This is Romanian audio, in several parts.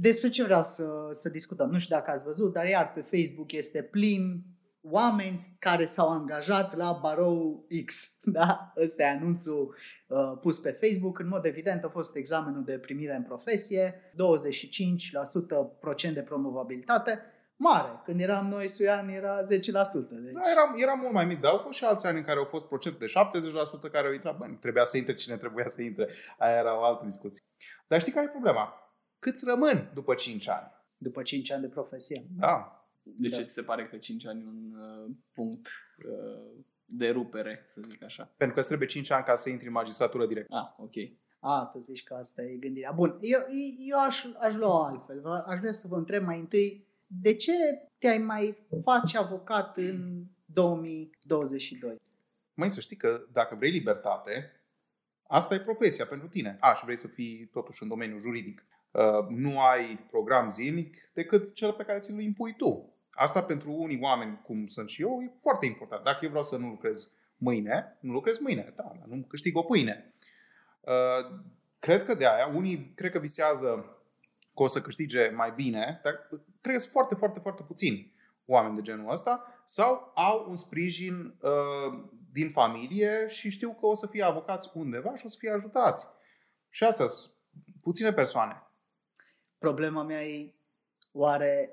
despre ce vreau să discutăm. Nu știu dacă ați văzut, dar iar pe Facebook este plin oameni care s-au angajat la Barou X. Da? Ăsta e anunțul pus pe Facebook. În mod evident a fost examenul de primire în profesie, 25% de promovabilitate. Mare. Când eram noi, Suian, era 10%. Deci... Da, era mult mai mic, dar au fost și alți ani în care au fost procent de 70% care au intrat. Bă, trebuia să intre cine trebuia să intre. Aia era o altă discuție. Dar știi care e problema? Câți rămân după 5 ani? După 5 ani de profesie. Da. Deci ce ți se pare că 5 ani e un punct de rupere, să zic așa? Pentru că îți trebuie 5 ani ca să intri în magistratură direct. Ah, ok. A, tu zici că asta e gândirea. Bun, eu aș lua altfel. Aș vrea să vă întreb mai întâi, de ce te-ai mai face avocat în 2022? Măi, să știi că dacă vrei libertate, asta e profesia pentru tine. Și vrei să fii totuși în domeniul juridic. Nu ai program zilnic decât cel pe care ți-l impui tu. Asta pentru unii oameni, cum sunt și eu, e foarte important. Dacă eu vreau să nu lucrez mâine, nu lucrez mâine. Da, dar nu câștig o pâine. Cred că de aia, unii cred că visează că o să câștige mai bine, dar cred că sunt foarte, foarte, foarte puțini oameni de genul ăsta, sau au un sprijin din familie și știu că o să fie avocați undeva și o să fie ajutați. Și astea sunt puține persoane. Problema mea e, oare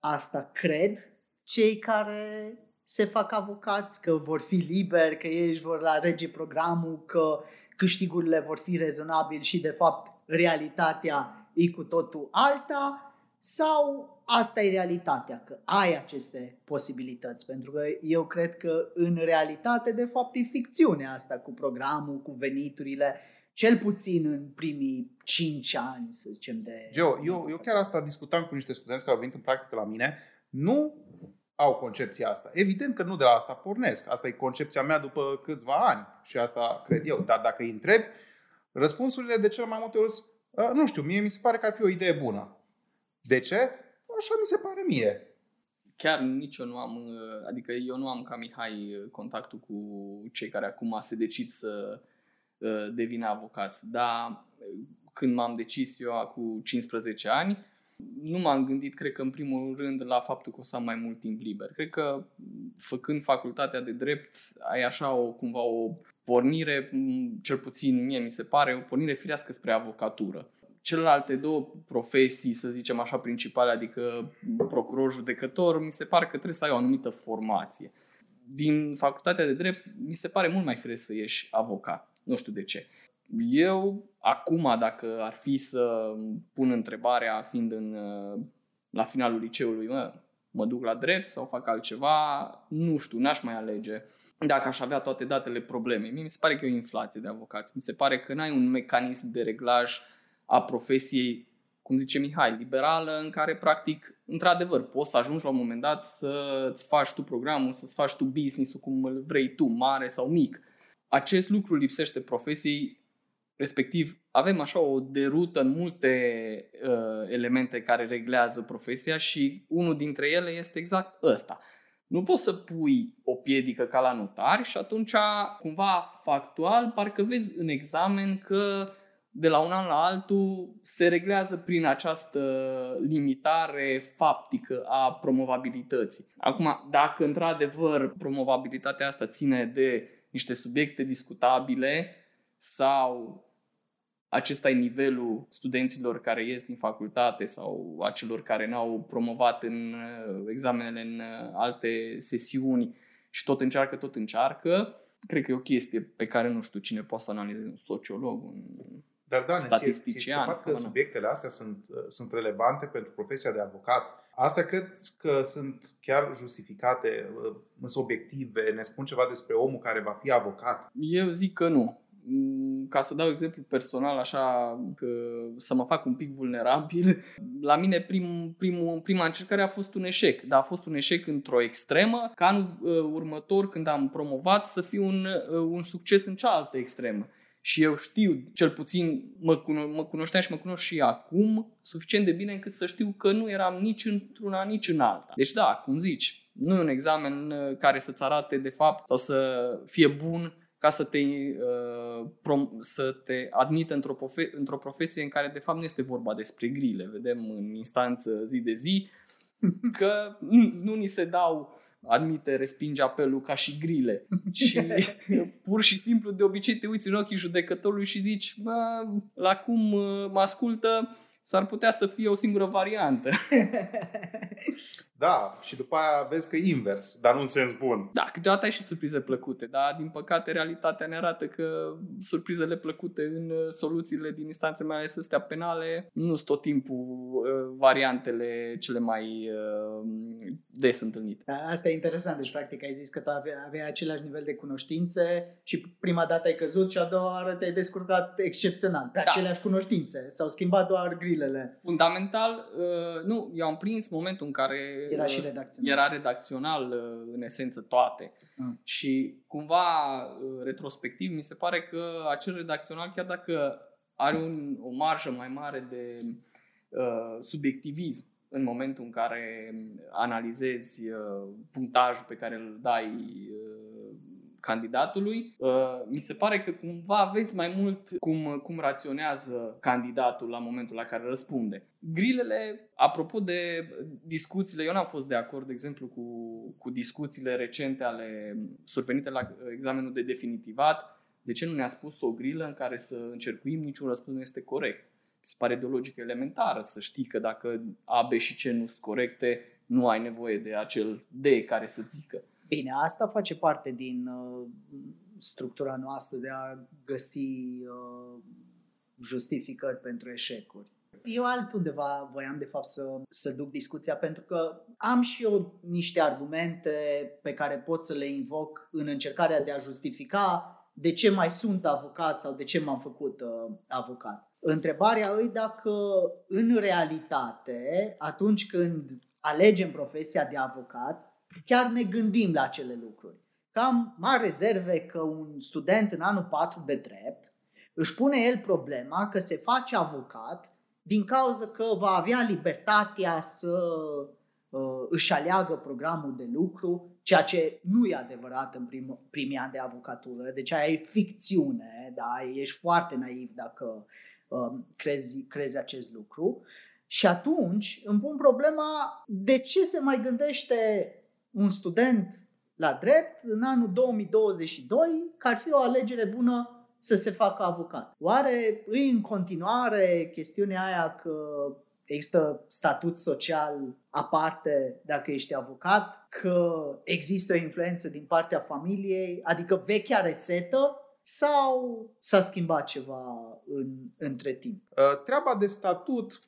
asta cred cei care se fac avocați, că vor fi liberi, că ei își vor alege programul, că câștigurile vor fi rezonabile și de fapt realitatea e cu totul alta, sau asta e realitatea, că ai aceste posibilități? Pentru că eu cred că în realitate de fapt e ficțiunea asta cu programul, cu veniturile, cel puțin în primii 5 ani, să zicem. Eu chiar asta discutam cu niște studenți care au venit în practică la mine, nu au concepția asta. Evident că nu de la asta pornesc, asta e concepția mea după câțiva ani și asta cred eu, dar dacă îi întreb, răspunsurile de cel mai multe ori sunt: nu știu, mie mi se pare că ar fi o idee bună. De ce? Așa mi se pare mie. Chiar nici eu nu am, adică eu nu am ca Mihai contactul cu cei care acum se decid să devină avocați. Dar când m-am decis eu cu 15 ani, nu m-am gândit, cred că în primul rând, la faptul că o să am mai mult timp liber. Cred că făcând facultatea de drept ai așa cumva o pornire, cel puțin mie mi se pare, o pornire firească spre avocatură. Celelalte două profesii, să zicem așa, principale, adică procuror, judecător, mi se pare că trebuie să ai o anumită formație. Din facultatea de drept mi se pare mult mai firesc să ieși avocat. Nu știu de ce. Eu, acum, dacă ar fi să pun întrebarea, fiind la finalul liceului, mă duc la drept sau fac altceva, nu știu, n-aș mai alege dacă aș avea toate datele problemei. Mie mi se pare că e o inflație de avocați. Mi se pare că n-ai un mecanism de reglaj a profesiei, cum zice Mihai, liberală, în care, practic, într-adevăr, poți să ajungi la un moment dat să-ți faci tu programul, să-ți faci tu business-ul cum îl vrei tu, mare sau mic. Acest lucru lipsește profesiei. Respectiv, avem așa o derută în multe elemente care reglează profesia și unul dintre ele este exact ăsta. Nu poți să pui o piedică ca la notari și atunci, cumva factual, parcă vezi în examen că de la un an la altul se reglează prin această limitare faptică a promovabilității. Acum, dacă într-adevăr promovabilitatea asta ține de niște subiecte discutabile sau acesta e nivelul studenților care ies din facultate sau a celor care n-au promovat în examenele în alte sesiuni și tot încearcă, cred că e o chestie pe care nu știu cine poate să analizeze, un sociolog, un statistician. Dar da, subiectele astea sunt relevante pentru profesia de avocat. Astea cred că sunt chiar justificate, sunt obiective, ne spun ceva despre omul care va fi avocat. Eu zic că nu. Ca să dau exemplu personal, așa că să mă fac un pic vulnerabil, la mine prima încercare a fost un eșec, dar a fost un eșec într-o extremă, ca anul următor, când am promovat, să fiu un succes în cealaltă extremă. Și eu știu, cel puțin mă cunoșteam și mă cunosc și acum suficient de bine încât să știu că nu eram nici într-una, nici în alta. Deci da, cum zici, nu e un examen care să-ți arate de fapt sau să fie bun ca să te admită într-o profesie în care de fapt nu este vorba despre grile. Vedem în instanță zi de zi că nu ni se dau admite, respinge apelul ca și grile. Și pur și simplu de obicei te uiți în ochii judecătorului și zici, la cum mă ascultă, s-ar putea să fie o singură variantă. Da, și după aia vezi că invers, dar nu în sens bun. Da, câteodată ai și surprize plăcute, dar din păcate realitatea ne arată că surprizele plăcute în soluțiile din instanțe, mai ales astea penale, nu sunt tot timpul variantele cele mai des întâlnite. Da, asta e interesant, deci practic ai zis că tu aveai același nivel de cunoștințe și prima dată ai căzut și a doua oară te-ai descurcat excepțional pe aceleași cunoștințe, s-au schimbat doar grilele. Fundamental, nu, eu am prins momentul în care era și redacțional. Era redacțional în esență toate. Și cumva retrospectiv mi se pare că acel redacțional, chiar dacă are o marjă mai mare de subiectivism în momentul în care analizezi punctajul pe care îl dai candidatului, mi se pare că cumva vezi mai mult cum raționează candidatul la momentul la care răspunde. Grilele, apropo de discuțiile, eu n-am fost de acord, de exemplu, cu discuțiile recente ale survenite la examenul de definitivat. De ce nu ne-a spus o grilă în care să încercuim niciun răspuns nu este corect? Se pare de o logică elementară să știi că dacă A, B și C nu sunt corecte, nu ai nevoie de acel D care să zică. Bine, asta face parte din structura noastră de a găsi justificări pentru eșecuri. Eu altundeva voiam de fapt să duc discuția, pentru că am și eu niște argumente pe care pot să le invoc în încercarea de a justifica de ce mai sunt avocat sau de ce m-am făcut avocat. Întrebarea e dacă în realitate, atunci când alegem profesia de avocat, chiar ne gândim la acele lucruri. Cam mari rezerve că un student în anul 4 de drept își pune el problema că se face avocat din cauza că va avea libertatea să își aleagă programul de lucru, ceea ce nu e adevărat în primii ani de avocatură. Deci aia e ficțiune, da? Ești foarte naiv dacă crezi acest lucru. Și atunci îmi pun problema de ce se mai gândește un student la drept în anul 2022 că ar fi o alegere bună să se facă avocat. Oare îi în continuare chestiunea aia că există statut social aparte dacă ești avocat, că există o influență din partea familiei, adică vechea rețetă, sau s-a schimbat ceva între timp? Treaba de statut,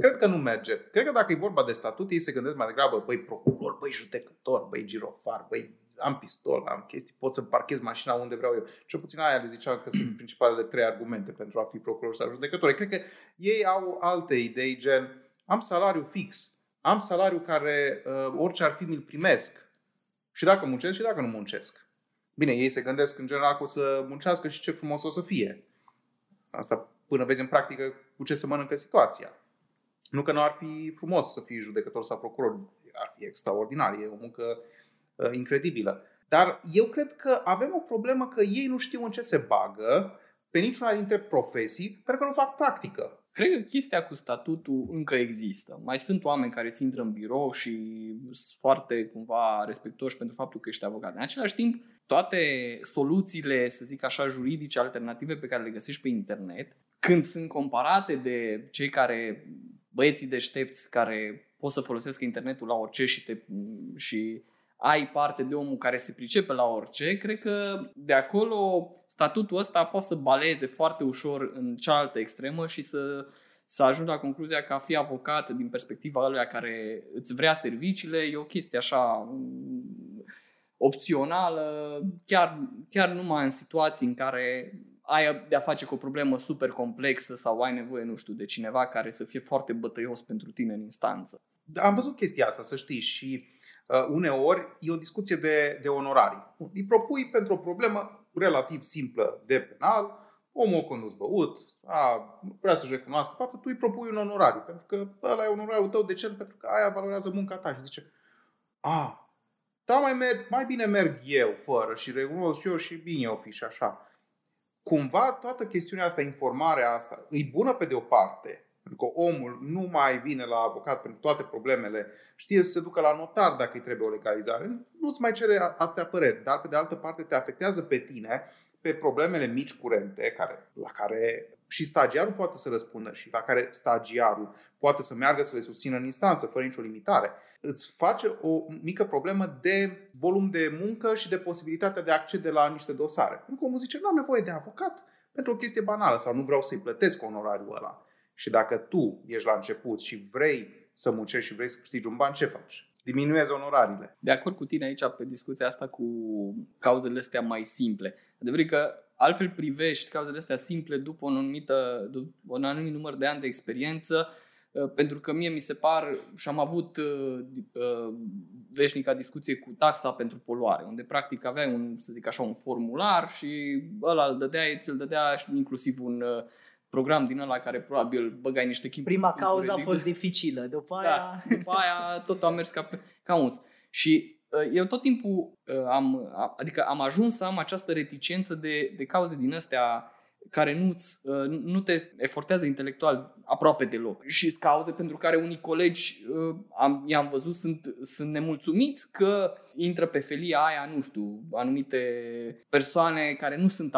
cred că nu merge. Cred că dacă e vorba de statut, ei se gândesc mai degrabă, băi procuror, băi judecător, băi girofar, băi am pistol, am chestii, pot să parchez mașina unde vreau eu. Cel puțin aia le ziceam că sunt principalele trei argumente pentru a fi procuror sau judecător. Cred că ei au alte idei, gen am salariu fix, am salariu care orice ar fi mi-l primesc și dacă muncesc și dacă nu muncesc. Bine, ei se gândesc în general că o să muncească și ce frumos o să fie. Asta până vezi în practică cu ce se mănâncă situația. Nu că nu ar fi frumos să fii judecător sau procuror, ar fi extraordinar, e o muncă incredibilă. Dar eu cred că avem o problemă că ei nu știu în ce se bagă pe niciuna dintre profesii, pentru că nu fac practică. Cred că chestia cu statutul încă există. Mai sunt oameni care ți intră în birou și sunt foarte cumva respectoși pentru faptul că ești avocat. În același timp, toate soluțiile, să zic așa, juridice, alternative pe care le găsești pe internet, când sunt comparate de cei care, băieții deștepți care pot să folosesc internetul la orice și ai parte de omul care se pricepe la orice, cred că de acolo statutul ăsta poate să baleze foarte ușor în cealaltă extremă și să ajungi la concluzia că a fi avocat din perspectiva aluia care îți vrea serviciile e o chestie așa opțională, chiar numai în situații în care ai de a face cu o problemă super complexă sau ai nevoie, nu știu, de cineva care să fie foarte bătăios pentru tine în instanță. Am văzut chestia asta, să știi, și uneori e o discuție de onorarii. Îi propui pentru o problemă relativ simplă de penal, omul a condus băut, vrea să-și recunoască faptul, tu îi propui un onorariu, pentru că ăla e onorariul tău, de ce? Pentru că aia valorează munca ta. Și zice, Dar mai bine merg eu fără și recunosc eu și bine o fi și așa. Cumva toată chestiunea asta, informarea asta, e bună pe de o parte. Adică omul nu mai vine la avocat pentru toate problemele, știe să se ducă la notar dacă îi trebuie o legalizare, nu-ți mai cere atâtea păreri, dar pe de altă parte te afectează pe tine, pe problemele mici curente, la care și stagiarul poate să răspundă și la care stagiarul poate să meargă să le susțină în instanță, fără nicio limitare. Îți face o mică problemă de volum de muncă și de posibilitatea de a accede la niște dosare. Pentru că omul zice, nu am nevoie de avocat pentru o chestie banală sau nu vreau să-i plătesc onorariul ăla. Și dacă tu ești la început și vrei să muncești și vrei să câștigi un ban, ce faci? Diminuezi onorariile. De acord cu tine aici pe discuția asta cu cauzele astea mai simple. Adevărul că altfel privești cauzele astea simple după un anumit număr de ani de experiență, pentru că mie mi se par, și am avut veșnica discuție cu taxa pentru poluare, unde practic aveai un formular și ăla ți-l dădea inclusiv un program din ăla care probabil băgai niște chimii. Prima cauză a fost dificilă, după aia tot a mers ca uns. Și eu tot timpul am ajuns să am această reticență de cauze din astea care nu te efortează intelectual aproape deloc. Și cauze pentru care unii colegi i-am văzut sunt nemulțumiți că intră pe felia aia, nu știu, anumite persoane care nu sunt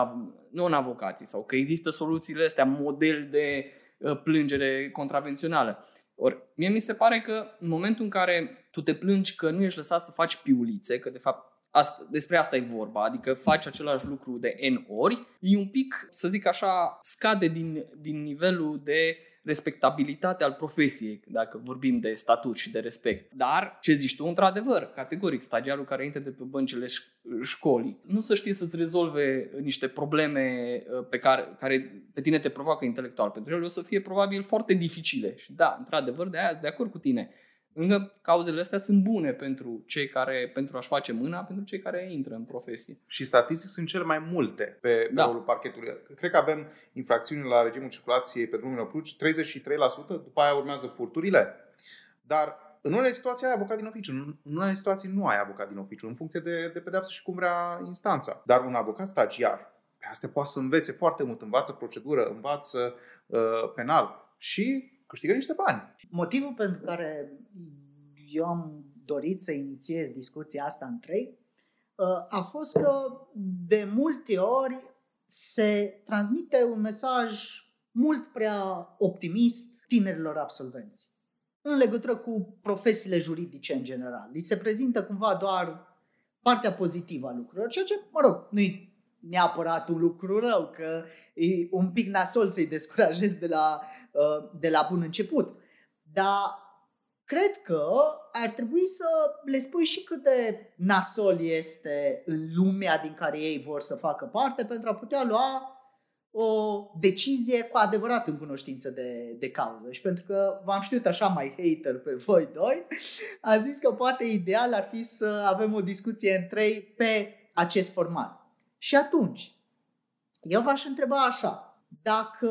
non-avocații sau că există soluțiile astea, model de plângere contravențională. Ori, mie mi se pare că în momentul în care tu te plângi că nu ești lăsat să faci piulițe, că de fapt despre asta e vorba, adică faci același lucru de N ori, e un pic, să zic așa, scade din nivelul de respectabilitate al profesiei, dacă vorbim de statut și de respect. Dar, ce zici tu, într-adevăr, categoric, stagiarul care intră de pe băncile școlii nu să știe să-ți rezolve niște probleme care pe tine te provoacă intelectual. Pentru el o să fie probabil foarte dificile. Și da, într-adevăr, de aia sunt de acord cu tine. Încă cauzele astea sunt bune pentru a-și face mâna, pentru cei care intră în profesie. Și statistic sunt cele mai multe pe rolul parchetului. Cred că avem infracțiuni la regimul circulației pe drumurile Cluj, 33%, după aia urmează furturile. Dar în unele situații ai avocat din oficiu, în unele situații nu ai avocat din oficiu, în funcție de pedeapsă și cum vrea instanța. Dar un avocat stagiar, pe astea poate să învețe foarte mult, învață procedură, învață penal și câștigă niște bani. Motivul pentru care eu am dorit să inițiez discuția asta în trei a fost că de multe ori se transmite un mesaj mult prea optimist tinerilor absolvenți în legătură cu profesiile juridice în general. Li se prezintă cumva doar partea pozitivă a lucrurilor, ceea ce, nu-i neapărat un lucru rău, că e un pic nasol să-i descurajezi de la bun început. Dar cred că ar trebui să le spui și cât de nasol este în lumea din care ei vor să facă parte pentru a putea lua o decizie cu adevărat în cunoștință de cauză. Și pentru că v-am știut așa mai hater pe voi doi, am zis că poate ideal ar fi să avem o discuție în trei pe acest format. Și atunci, eu v-aș întreba așa, dacă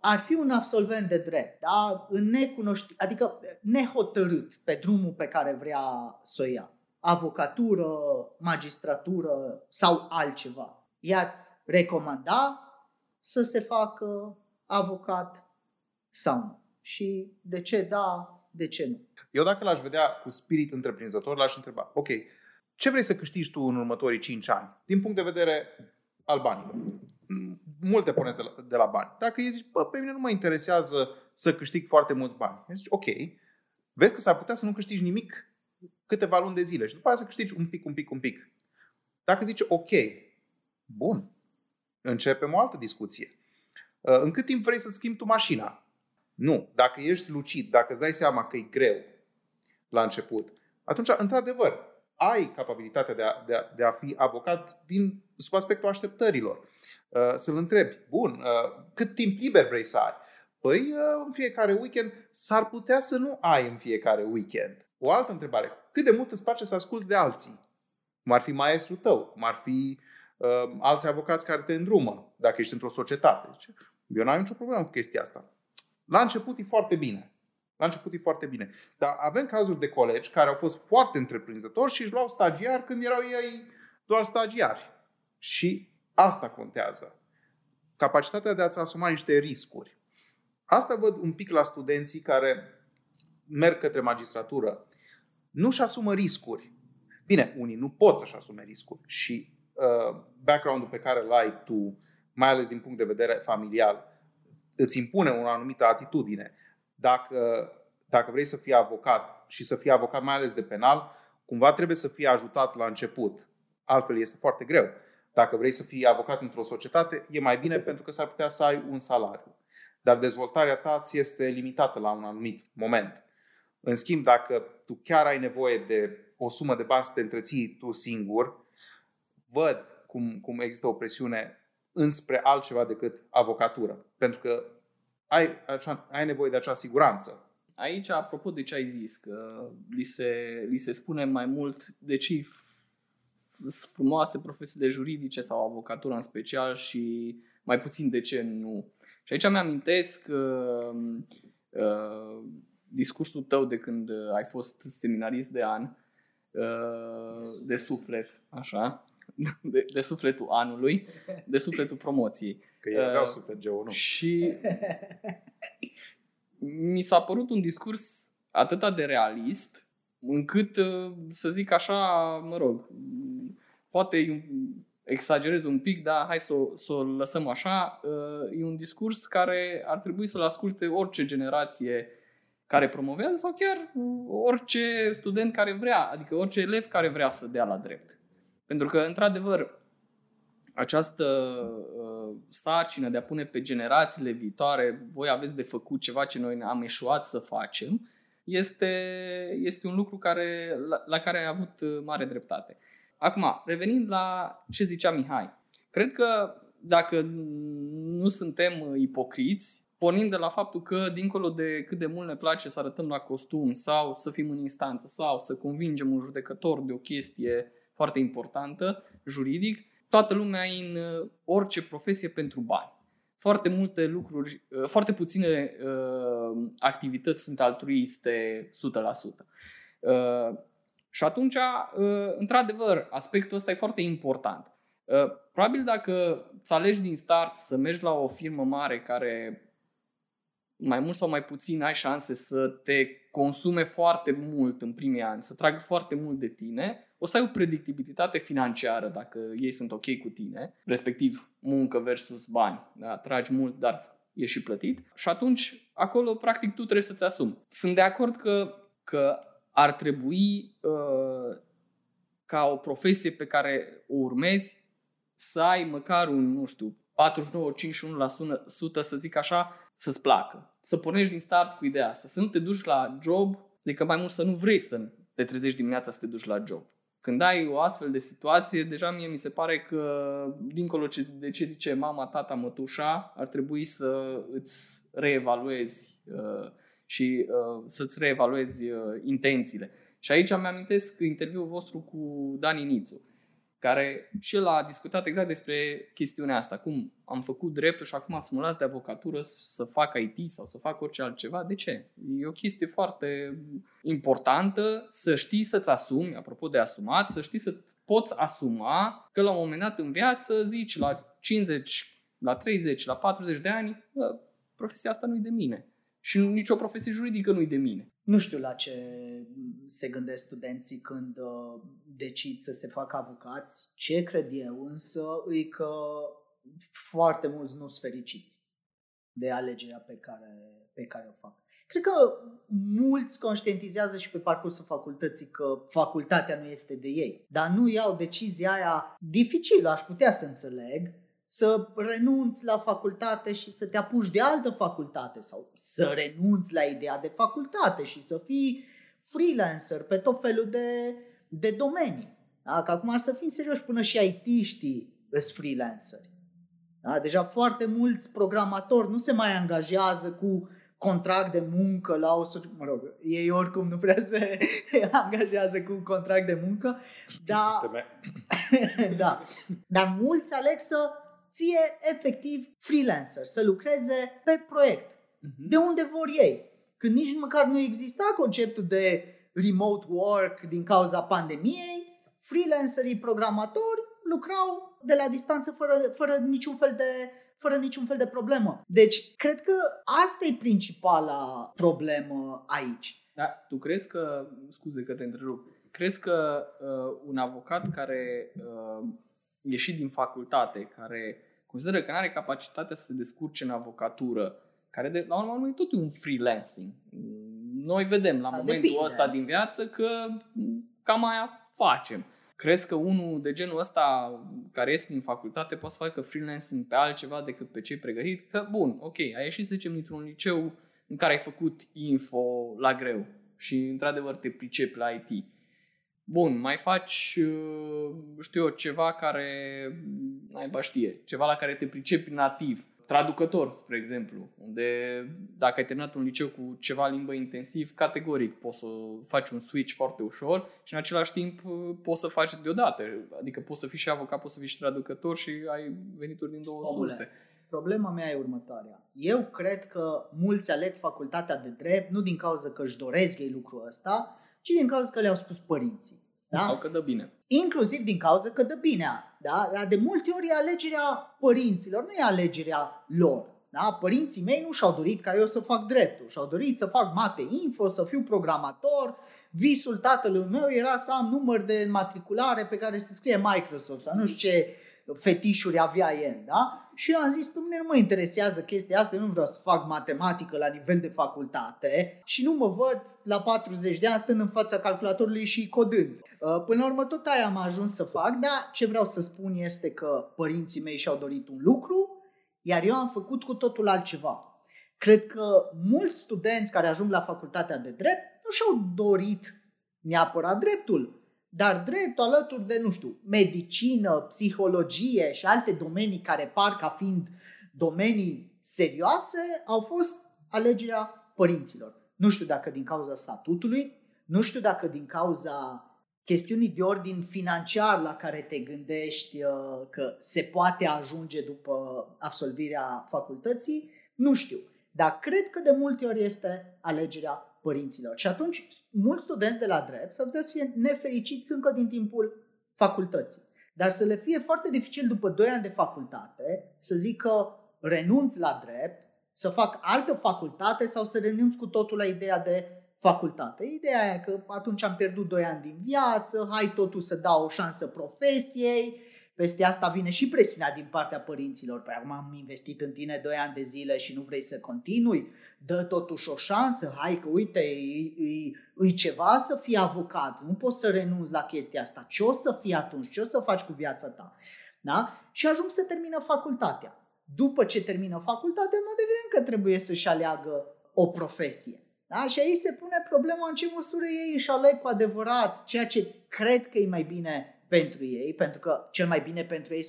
ar fi un absolvent de drept, da, adică nehotărât pe drumul pe care vrea să o ia, avocatură, magistratură sau altceva, i-ați recomanda să se facă avocat sau nu? Și de ce da, de ce nu? Eu dacă l-aș vedea cu spirit întreprinzător, l-aș întreba, ok, ce vrei să câștigi tu în următorii 5 ani? Din punct de vedere al banilor. Multe pornesc de la bani. Dacă ei zici, pe mine nu mă interesează să câștig foarte mulți bani. Zici, ok, vezi că s-ar putea să nu câștigi nimic câteva luni de zile și după aceea să câștigi un pic. Dacă zici, ok, bun, începem o altă discuție. În cât timp vrei să-ți schimbi tu mașina? Nu. Dacă ești lucid, dacă îți dai seama că e greu la început, atunci, într-adevăr, ai capabilitatea de a fi avocat sub aspectul așteptărilor. Să-l întrebi, bun, cât timp liber vrei să ai? Păi, în fiecare weekend, s-ar putea să nu ai în fiecare weekend. O altă întrebare, cât de mult îți place să asculți de alții? Cum ar fi maestrul tău? Cum ar fi alți avocați care te îndrumă, dacă ești într-o societate? Eu n-am nicio problemă cu chestia asta. La început e foarte bine. La început e foarte bine. Dar avem cazuri de colegi care au fost foarte întreprinzători și își luau stagiari când erau ei doar stagiari. Și asta contează. Capacitatea de a-ți asuma niște riscuri. Asta văd un pic la studenții care merg către magistratură. Nu-și asumă riscuri. Bine, unii nu pot să-și asume riscuri. Și background-ul pe care l-ai tu, mai ales din punct de vedere familial, îți impune o anumită atitudine. Dacă vrei să fii avocat și să fii avocat mai ales de penal, cumva trebuie să fii ajutat la început. Altfel este foarte greu. Dacă vrei să fii avocat într-o societate, e mai bine pentru că s-ar putea să ai un salariu. Dar dezvoltarea ta ți este limitată la un anumit moment. În schimb, dacă tu chiar ai nevoie de o sumă de bani să te întreții tu singur, văd cum există o presiune înspre altceva decât avocatură. Pentru că ai nevoie de acea siguranță. Aici, apropo de ce ai zis, că li se spune mai mult de ce frumoase profesiile juridice sau avocatura în special și mai puțin de ce nu. Și aici mi-amintesc discursul tău de când ai fost seminarist de an, de suflet, așa, de sufletul anului, de sufletul promoției. Că eu aveau suflet G1. Și mi s-a părut un discurs atât de realist, încât, să zic așa, mă rog, poate exagerez un pic, dar hai să o lăsăm așa. E un discurs care ar trebui să-l asculte orice generație care promovează sau chiar orice student care vrea, adică orice elev care vrea să dea la drept. Pentru că, într-adevăr, această sarcină de a pune pe generațiile viitoare, voi aveți de făcut ceva ce noi am eșuat să facem, este un lucru la care ai avut mare dreptate. Acum, revenind la ce zicea Mihai, cred că dacă nu suntem ipocriți, pornind de la faptul că, dincolo de cât de mult ne place să arătăm la costum sau să fim în instanță sau să convingem un judecător de o chestie foarte importantă, juridic, toată lumea e în orice profesie pentru bani. Foarte multe lucruri, foarte puține activități sunt altruiste 100%. Și atunci, într-adevăr, aspectul ăsta e foarte important. Probabil dacă îți alegi din start să mergi la o firmă mare care mai mult sau mai puțin ai șanse să te consume foarte mult în primii ani, să tragă foarte mult de tine, o să ai o predictibilitate financiară dacă ei sunt ok cu tine, respectiv muncă versus bani. Da? Tragi mult, dar e și plătit. Și atunci, acolo, practic, tu trebuie să-ți asumi. Sunt de acord că ar trebui ca o profesie pe care o urmezi să ai măcar un, 49-51%, să zic așa, să-ți placă. Să pornești din start cu ideea asta. Să nu te duci la job, adică mai mult să nu vrei să te trezești dimineața să te duci la job. Când ai o astfel de situație, deja mie mi se pare că, dincolo de ce zice mama, tata, mătușa, ar trebui să îți reevaluezi și să-ți reevaluezi intențiile. Și aici îmi amintesc interviul vostru cu Dani Nițu, care și el a discutat exact despre chestiunea asta. Cum am făcut dreptul și acum să mă las de avocatură să fac IT sau să fac orice altceva. De ce? E o chestie foarte importantă să știi să-ți asumi, apropo de asumat, să știi să poți asuma că la un moment dat în viață zici la 50, la 30, la 40 de ani, profesia asta nu-i de mine. Și nicio profesie juridică nu-i de mine. Nu știu la ce se gândesc studenții când decid să se facă avocați. Ce cred eu însă e că foarte mulți nu sunt fericiți de alegerea pe care o fac. Cred că mulți conștientizează și pe parcursul facultății că facultatea nu este de ei. Dar nu iau decizia aia dificilă, aș putea să înțeleg, să renunți la facultate și să te apuci de altă facultate sau să renunți la ideea de facultate și să fii freelancer pe tot felul de domenii. Da? Că acum să fim serioși, până și IT-știi sunt freelanceri. Da? Deja foarte mulți programatori nu se mai angajează cu contract de muncă la o... Mă rog, ei oricum nu prea se angajează cu un contract de muncă, dar... da. Dar mulți aleg să fie efectiv freelancer, să lucreze pe proiect, de unde vor ei. când nici măcar nu exista conceptul de remote work din cauza pandemiei, freelancerii programatori lucrau de la distanță fără niciun fel de problemă. Deci, cred că asta e principala problemă aici. Da, tu crezi că, scuze că te întrerup, crezi că un avocat care ieșit din facultate, care consideră că nu are capacitatea să se descurce în avocatură, care de, la urmă nu e tot un freelancing. Noi vedem la momentul ăsta din viață că cam aia facem. Crezi că unul de genul ăsta care iese din facultate poate să facă freelancing pe altceva decât pe cei pregătiți? Că bun, ok, ai ieșit, să zicem, dintr-un liceu în care ai făcut info la greu și într-adevăr te pricepi la IT. Bun, mai faci, știu eu, ceva care naiba știe, ceva la care te pricepi nativ. Traducător, spre exemplu, unde dacă ai terminat un liceu cu ceva limbă intensiv, categoric poți să faci un switch foarte ușor și în același timp poți să faci deodată. Adică poți să fii și avocat, poți să fii și traducător și ai venituri din două surse. Problema mea e următoarea. Eu cred că mulți aleg facultatea de drept nu din cauza că își doresc ei lucrul ăsta, ci din cauza că le-au spus părinții. Da? Sau că dă bine. Inclusiv din cauza că dă bine. Da? Dar de multe ori e alegerea părinților, nu e alegerea lor. Da? Părinții mei nu și-au dorit ca eu să fac dreptul. Și-au dorit să fac mate info, să fiu programator. Visul tatălui meu era să am număr de matriculare pe care se scrie Microsoft sau nu știu ce fetișuri avea el. Da? Și eu am zis, pe mine nu mă interesează chestia asta, eu nu vreau să fac matematică la nivel de facultate și nu mă văd la 40 de ani stând în fața calculatorului și codând. Până la urmă tot aia am ajuns să fac, dar ce vreau să spun este că părinții mei și-au dorit un lucru, iar eu am făcut cu totul altceva. Cred că mulți studenți care ajung la facultatea de drept nu și-au dorit neapărat dreptul, dar dreptul alături de, nu știu, medicină, psihologie și alte domenii care par ca fiind domenii serioase, au fost alegerea părinților. Nu știu dacă din cauza statutului, nu știu dacă din cauza chestiunii de ordin financiar la care te gândești că se poate ajunge după absolvirea facultății, nu știu. Dar cred că de multe ori este alegerea părinților. Și atunci, mulți studenți de la drept s-ar putea să fie nefericiți încă din timpul facultății. Dar să le fie foarte dificil după 2 ani de facultate să zică renunț la drept, să fac altă facultate sau să renunț cu totul la ideea de facultate. Ideea e că atunci am pierdut 2 ani din viață, hai totul să dau o șansă profesiei, peste asta vine și presiunea din partea părinților. Păi acum am investit în tine 2 ani de zile și nu vrei să continui? Dă totuși o șansă, hai că uite, e ceva să fii avocat, nu poți să renunți la chestia asta. Ce o să fii atunci? Ce o să faci cu viața ta? Da? Și ajung să termină facultatea. După ce termină facultatea, mă evident că trebuie să-și aleagă o profesie. Da? Și aici se pune problema în ce măsură ei își aleg cu adevărat ceea ce cred că e mai bine pentru ei, pentru că cel mai bine pentru ei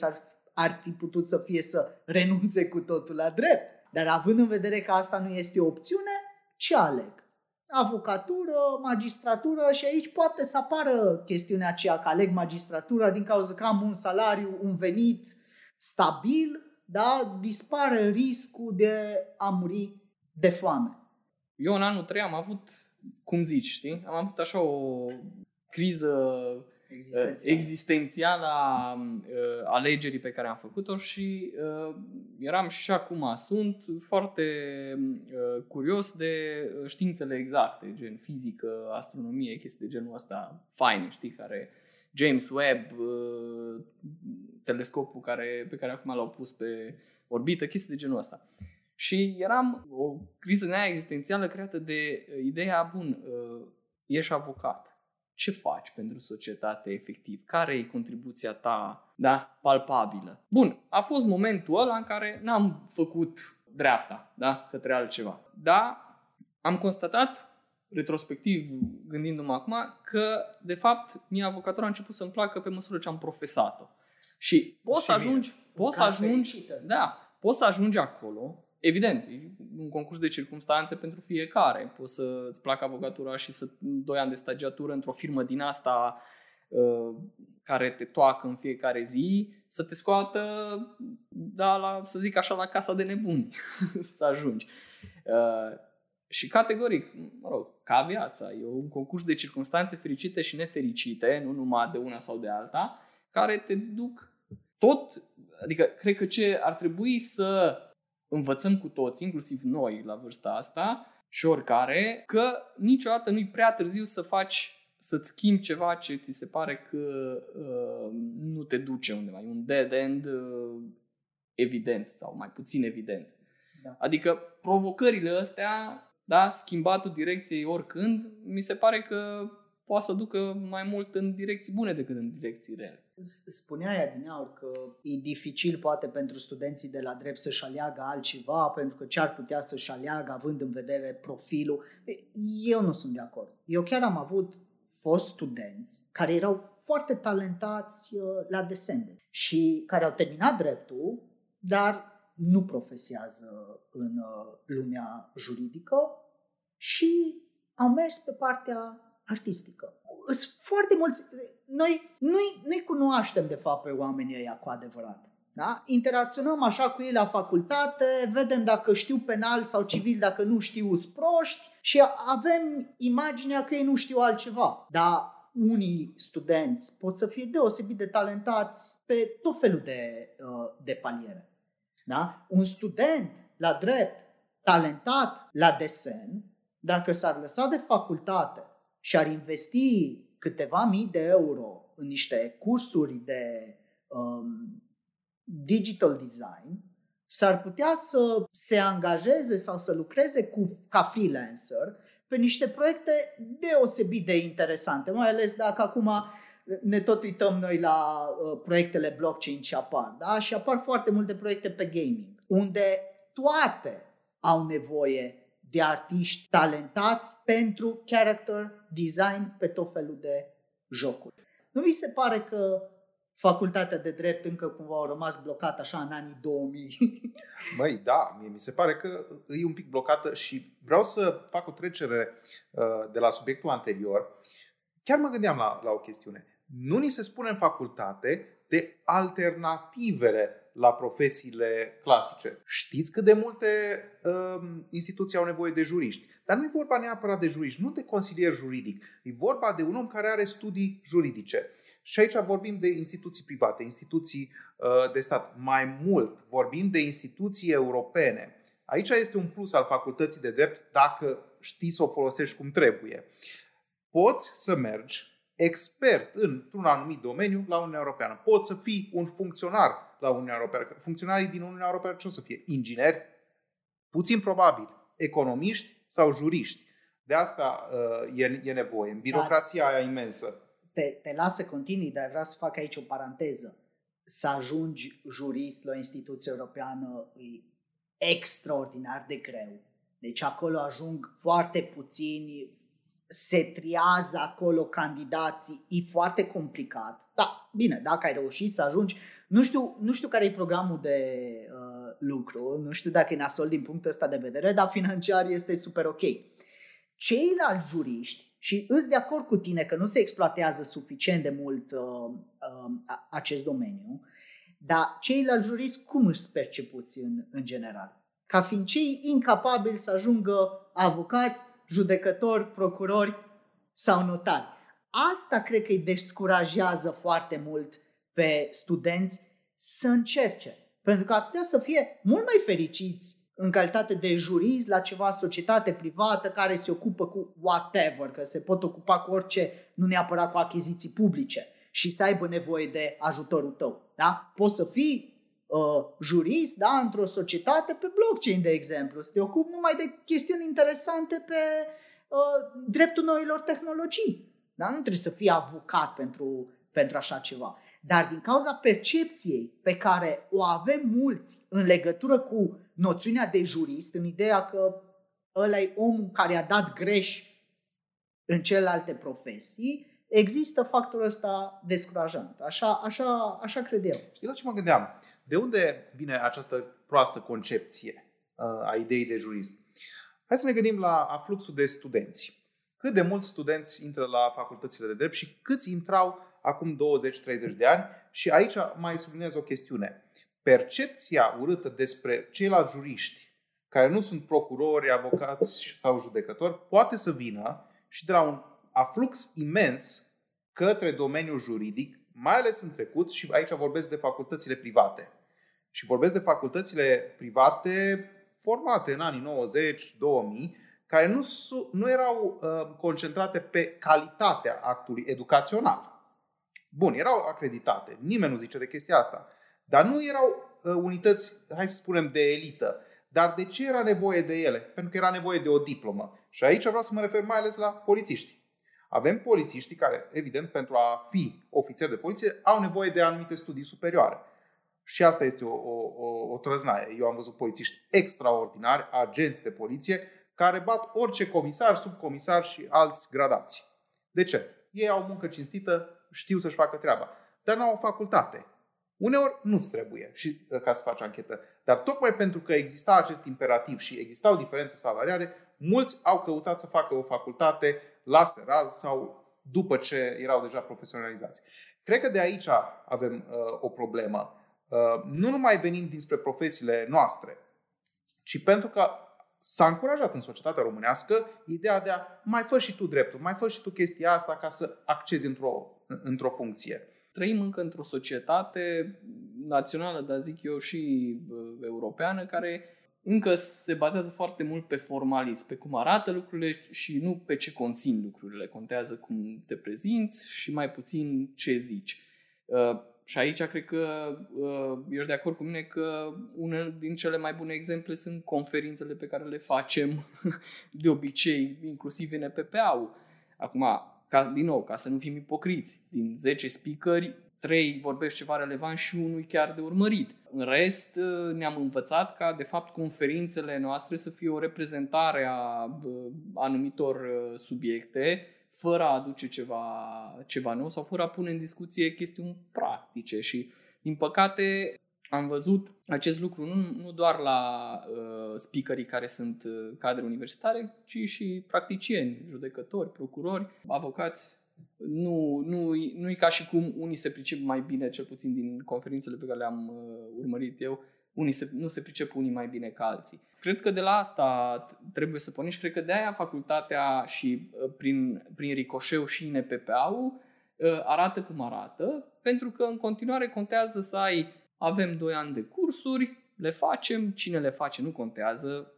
ar fi putut să fie să renunțe cu totul la drept. Dar având în vedere că asta nu este o opțiune, ce aleg? Avocatură, magistratură și aici poate să apară chestiunea aceea că aleg magistratura din cauza că am un salariu, un venit stabil, da? Dispare riscul de a muri de foame. Eu în anul 3 am avut, cum zici, știi? Am avut așa o criză existențială a alegerii pe care am făcut-o și eram și acum sunt foarte curios de științele exacte, gen fizică, astronomie, chestii de genul ăsta faine, știi, care James Webb, telescopul pe care acum l-au pus pe orbită, chestii de genul ăsta. Și eram o criză de aia existențială creată de ideea, bun, ești avocat. Ce faci pentru societate efectiv? Care e contribuția ta, da, palpabilă? Bun, a fost momentul ăla în care n-am făcut dreapta, da, către altceva. Dar am constatat, retrospectiv, gândindu-mă acum, că de fapt mie avocatura a început să-mi placă pe măsură ce am profesat-o. Și poți să ajungi acolo. Evident, e un concurs de circumstanțe pentru fiecare. Poți să-ți placă avocatura și să 2 ani de stagiatură într-o firmă din asta care te toacă în fiecare zi, să te scoată, da, la, să zic așa, la casa de nebuni să ajungi. Și categoric, mă rog, ca viața, e un concurs de circunstanțe fericite și nefericite, nu numai de una sau de alta, care te duc tot, adică cred că ce ar trebui să învățăm cu toți, inclusiv noi la vârsta asta și oricare, că niciodată nu-i prea târziu să faci, să-ți schimbi ceva ce ți se pare că nu te duce undeva, e un dead end evident sau mai puțin evident. Da. Adică provocările astea, da, schimbatul direcției oricând, mi se pare că poate să ducă mai mult în direcții bune decât în direcții rele. Spunea ea din aur că e dificil poate pentru studenții de la drept să-și aleagă altceva, pentru că ce ar putea să-și aleagă având în vedere profilul. Eu nu sunt de acord. Eu chiar am avut fost studenți care erau foarte talentați la desene și care au terminat dreptul, dar nu profesează în lumea juridică și au mers pe partea artistică. Sunt foarte mulți. Noi nu-i cunoaștem de fapt pe oamenii ăia cu adevărat. Da? Interacționăm așa cu ei la facultate, vedem dacă știu penal sau civil, dacă nu știu sunt proști și avem imaginea că ei nu știu altceva. Dar unii studenți pot să fie deosebit de talentați pe tot felul de paliere. Da? Un student la drept, talentat la desen, dacă s-ar lăsa de facultate și ar investi câteva mii de euro în niște cursuri de digital design, s-ar putea să se angajeze sau să lucreze ca freelancer pe niște proiecte deosebit de interesante, mai ales dacă acum ne tot uităm noi la proiectele blockchain ce apar, da? Și apar foarte multe proiecte pe gaming, unde toate au nevoie de artiști talentați pentru character design pe tot felul de jocuri. Nu vi se pare că facultatea de drept încă cumva au rămas blocată așa în anii 2000? Băi, da, mie mi se pare că e un pic blocată și vreau să fac o trecere de la subiectul anterior. Chiar mă gândeam la o chestiune. Nu ni se spune în facultate de alternativele la profesiile clasice. Știți cât de multe instituții au nevoie de juriști. Dar nu e vorba neapărat de juriști, nu de consilier juridic. E vorba de un om care are studii juridice. Și aici vorbim de instituții private, instituții de stat. Mai mult vorbim de instituții europene. Aici este un plus al facultății de drept dacă știi să o folosești cum trebuie. Poți să mergi expert într-un anumit domeniu la Uniunea Europeană. Poți să fii un funcționar la Uniunea Europeană. Funcționarii din Uniunea Europeană ce o să fie? Ingineri? Puțin probabil. Economiști sau juriști. De asta e nevoie. În birocrația aia imensă. Te las să continui, dar vreau să fac aici o paranteză. Să ajungi jurist la o instituție europeană e extraordinar de greu. Deci acolo ajung foarte puțini. Se triază acolo candidații, e foarte complicat. Da, bine, dacă ai reușit să ajungi, nu știu care e programul de lucru, nu știu dacă e nasol din punctul ăsta de vedere, dar financiar este super ok. Ceilalți juriști, și îți de acord cu tine că nu se exploatează suficient de mult acest domeniu, dar ceilalți juriști cum își percepuți în general? Ca fiind cei incapabili să ajungă avocați, judecători, procurori sau notari. Asta cred că îi descurajează foarte mult pe studenți să încerce. Pentru că ar putea să fie mult mai fericiți în calitate de jurist la ceva societate privată care se ocupă cu whatever, că se pot ocupa cu orice, nu neapărat cu achiziții publice și să aibă nevoie de ajutorul tău. Da? Poți să fii jurist, da, într-o societate pe blockchain, de exemplu, să te ocupi numai de chestiuni interesante pe dreptul noilor tehnologii. Da? Nu trebuie să fii avocat pentru așa ceva. Dar din cauza percepției pe care o avem mulți în legătură cu noțiunea de jurist, în ideea că ăla e omul care a dat greș în celelalte profesii, există factorul ăsta descurajant. Așa cred eu. Știi la ce mă gândeam? De unde vine această proastă concepție a ideii de jurist? Hai să ne gândim la afluxul de studenți. Cât de mulți studenți intră la facultățile de drept și câți intrau acum 20-30 de ani? Și aici mai subliniez o chestiune. Percepția urâtă despre ceilalți juriști care nu sunt procurori, avocați sau judecători, poate să vină și de la un aflux imens către domeniul juridic, mai ales în trecut, și aici vorbesc de facultățile private. Și vorbesc de facultățile private formate în anii 90-2000, care nu erau concentrate pe calitatea actului educațional. Bun, erau acreditate, nimeni nu zice de chestia asta, dar nu erau unități, hai să spunem, de elită. Dar de ce era nevoie de ele? Pentru că era nevoie de o diplomă. Și aici vreau să mă refer mai ales la polițiști. Avem polițiști care, evident, pentru a fi ofițeri de poliție, au nevoie de anumite studii superioare. Și asta este o trăznaie. Eu am văzut polițiști extraordinari, agenți de poliție, care bat orice comisar, subcomisar și alți gradați. De ce? Ei au muncă cinstită, știu să-și facă treaba, dar nu au o facultate. Uneori nu-ți trebuie și ca să faci anchetă. Dar tocmai pentru că exista acest imperativ și existau diferențe salariare, mulți au căutat să facă o facultate la seral sau după ce erau deja profesionalizați. Cred că de aici avem o problemă. Nu numai venind dinspre profesiile noastre, ci pentru că s-a încurajat în societatea românească ideea de a mai fă și tu dreptul, mai fă și tu chestia asta ca să accezi într-o funcție. Trăim încă într-o societate națională, dar zic eu și europeană, care încă se bazează foarte mult pe formalism, pe cum arată lucrurile și nu pe ce conțin lucrurile. Contează cum te prezinți și mai puțin ce zici. Și aici cred că ești de acord cu mine că unul din cele mai bune exemple sunt conferințele pe care le facem de obicei, inclusiv în EPPA-ul. Acum, din nou, ca să nu fim ipocriți, din 10 speakeri, 3 vorbesc ceva relevant și unul chiar de urmărit. În rest, ne-am învățat ca, de fapt, conferințele noastre să fie o reprezentare a anumitor subiecte, fără a aduce ceva nou sau fără a pune în discuție chestiuni practice. Și, din păcate, am văzut acest lucru nu doar la speakerii care sunt cadre universitare, ci și practicieni, judecători, procurori, avocați. Nu e ca și cum unii se pricep mai bine, cel puțin din conferințele pe care le-am urmărit eu, nu se pricep unii mai bine ca alții. Cred că de la asta trebuie să pornim și cred că de aia facultatea și prin ricoșeu și în EPPA-ul arată cum arată, pentru că în continuare contează să avem 2 ani de cursuri, le facem, cine le face nu contează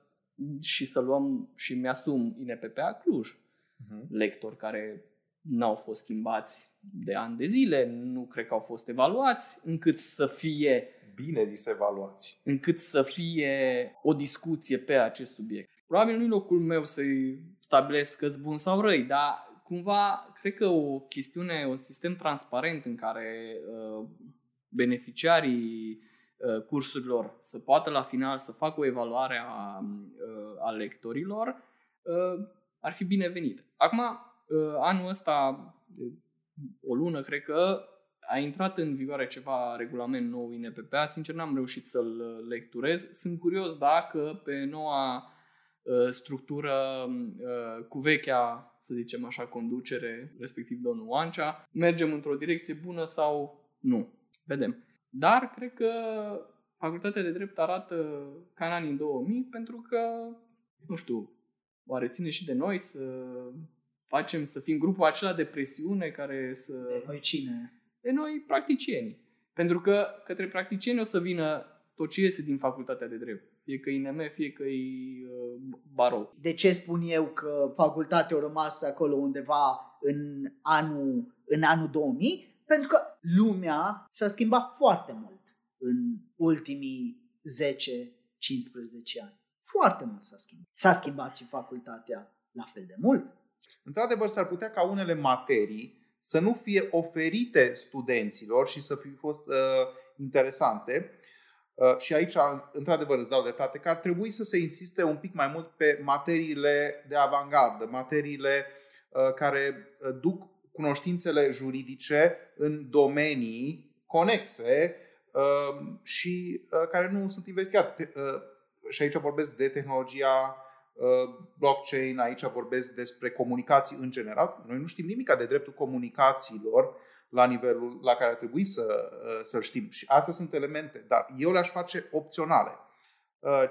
și să luăm și mi-asum INPPA Cluj. Uh-huh. Lectori care n-au fost schimbați de ani de zile, nu cred că au fost evaluați, încât să fie... Bine zis evaluați. Încât să fie o discuție pe acest subiect. Probabil nu-i locul meu să-i stabilesc că-s bun sau răi, dar cumva cred că o chestiune, un sistem transparent în care... beneficiarii cursurilor să poată la final să facă o evaluare a lectorilor, ar fi binevenit. Acum, anul ăsta, o lună, cred că, a intrat în vigoare ceva regulament nou în INPPA. Sincer, n-am reușit să-l lecturez. Sunt curios dacă pe noua structură cu vechea, să zicem așa, conducere, respectiv domnul Oancea, mergem într-o direcție bună sau nu. Vedem. Dar cred că facultatea de drept arată ca în anii 2000 pentru că, nu știu, oare ține și de noi să facem, să fim grupul acela de presiune care să... De noi cine? De noi practicienii. Pentru că către practicieni o să vină tot ce iese din facultatea de drept. Fie că e INM, fie că e Barou. De ce spun eu că facultatea a rămas acolo undeva în anul 2000? Pentru că lumea s-a schimbat foarte mult în ultimii 10-15 ani. Foarte mult s-a schimbat. S-a schimbat și facultatea la fel de mult. Într-adevăr, s-ar putea ca unele materii să nu fie oferite studenților și să fi fost interesante. Și aici, într-adevăr, îți dau dreptate că ar trebui să se insiste un pic mai mult pe materiile de avangardă, materiile care duc cunoștințele juridice în domenii conexe și care nu sunt investigate. Și aici vorbesc de tehnologia blockchain, aici vorbesc despre comunicații în general. Noi nu știm nimic de dreptul comunicațiilor la nivelul la care ar trebui să știm. Și astea sunt elemente, dar eu le-aș face opționale.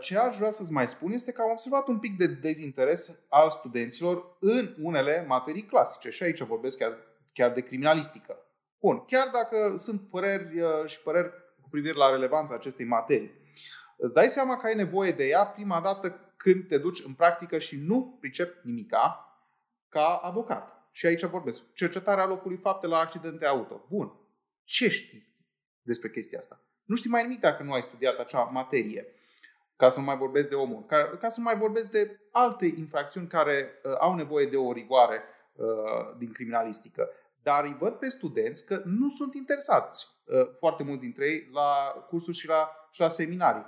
Ce aș vrea să-ți mai spun este că am observat un pic de dezinteres al studenților în unele materii clasice. Și aici vorbesc chiar de criminalistică. Bun, chiar dacă sunt păreri cu privire la relevanța acestei materii. Îți dai seama că ai nevoie de ea prima dată când te duci în practică și nu pricepi nimica ca avocat. Și aici vorbesc. Cercetarea locului fapte la accidente auto. Bun, ce știi despre chestia asta? Nu știi mai nimic dacă nu ai studiat acea materie. Ca să nu mai vorbesc de omor, ca să nu mai vorbesc de alte infracțiuni care au nevoie de o rigoare din criminalistică. Dar îi văd pe studenți că nu sunt interesați, foarte mulți dintre ei, la cursuri și la seminarii.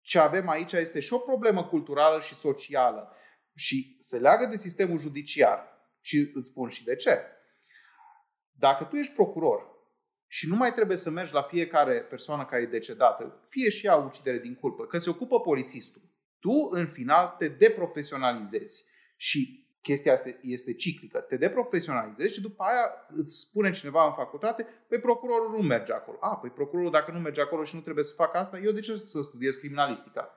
Ce avem aici este și o problemă culturală și socială și se leagă de sistemul judiciar. Și îți spun și de ce. Dacă tu ești procuror și nu mai trebuie să mergi la fiecare persoană care e decedată, fie și ea ucidere din culpă, că se ocupă polițistul, tu în final te deprofesionalizezi. Și chestia asta este ciclică. Te deprofesionalizezi și după aia îți spune cineva în facultate: păi procurorul nu merge acolo. Păi procurorul dacă nu merge acolo și nu trebuie să facă asta, eu de ce să studiez criminalistica?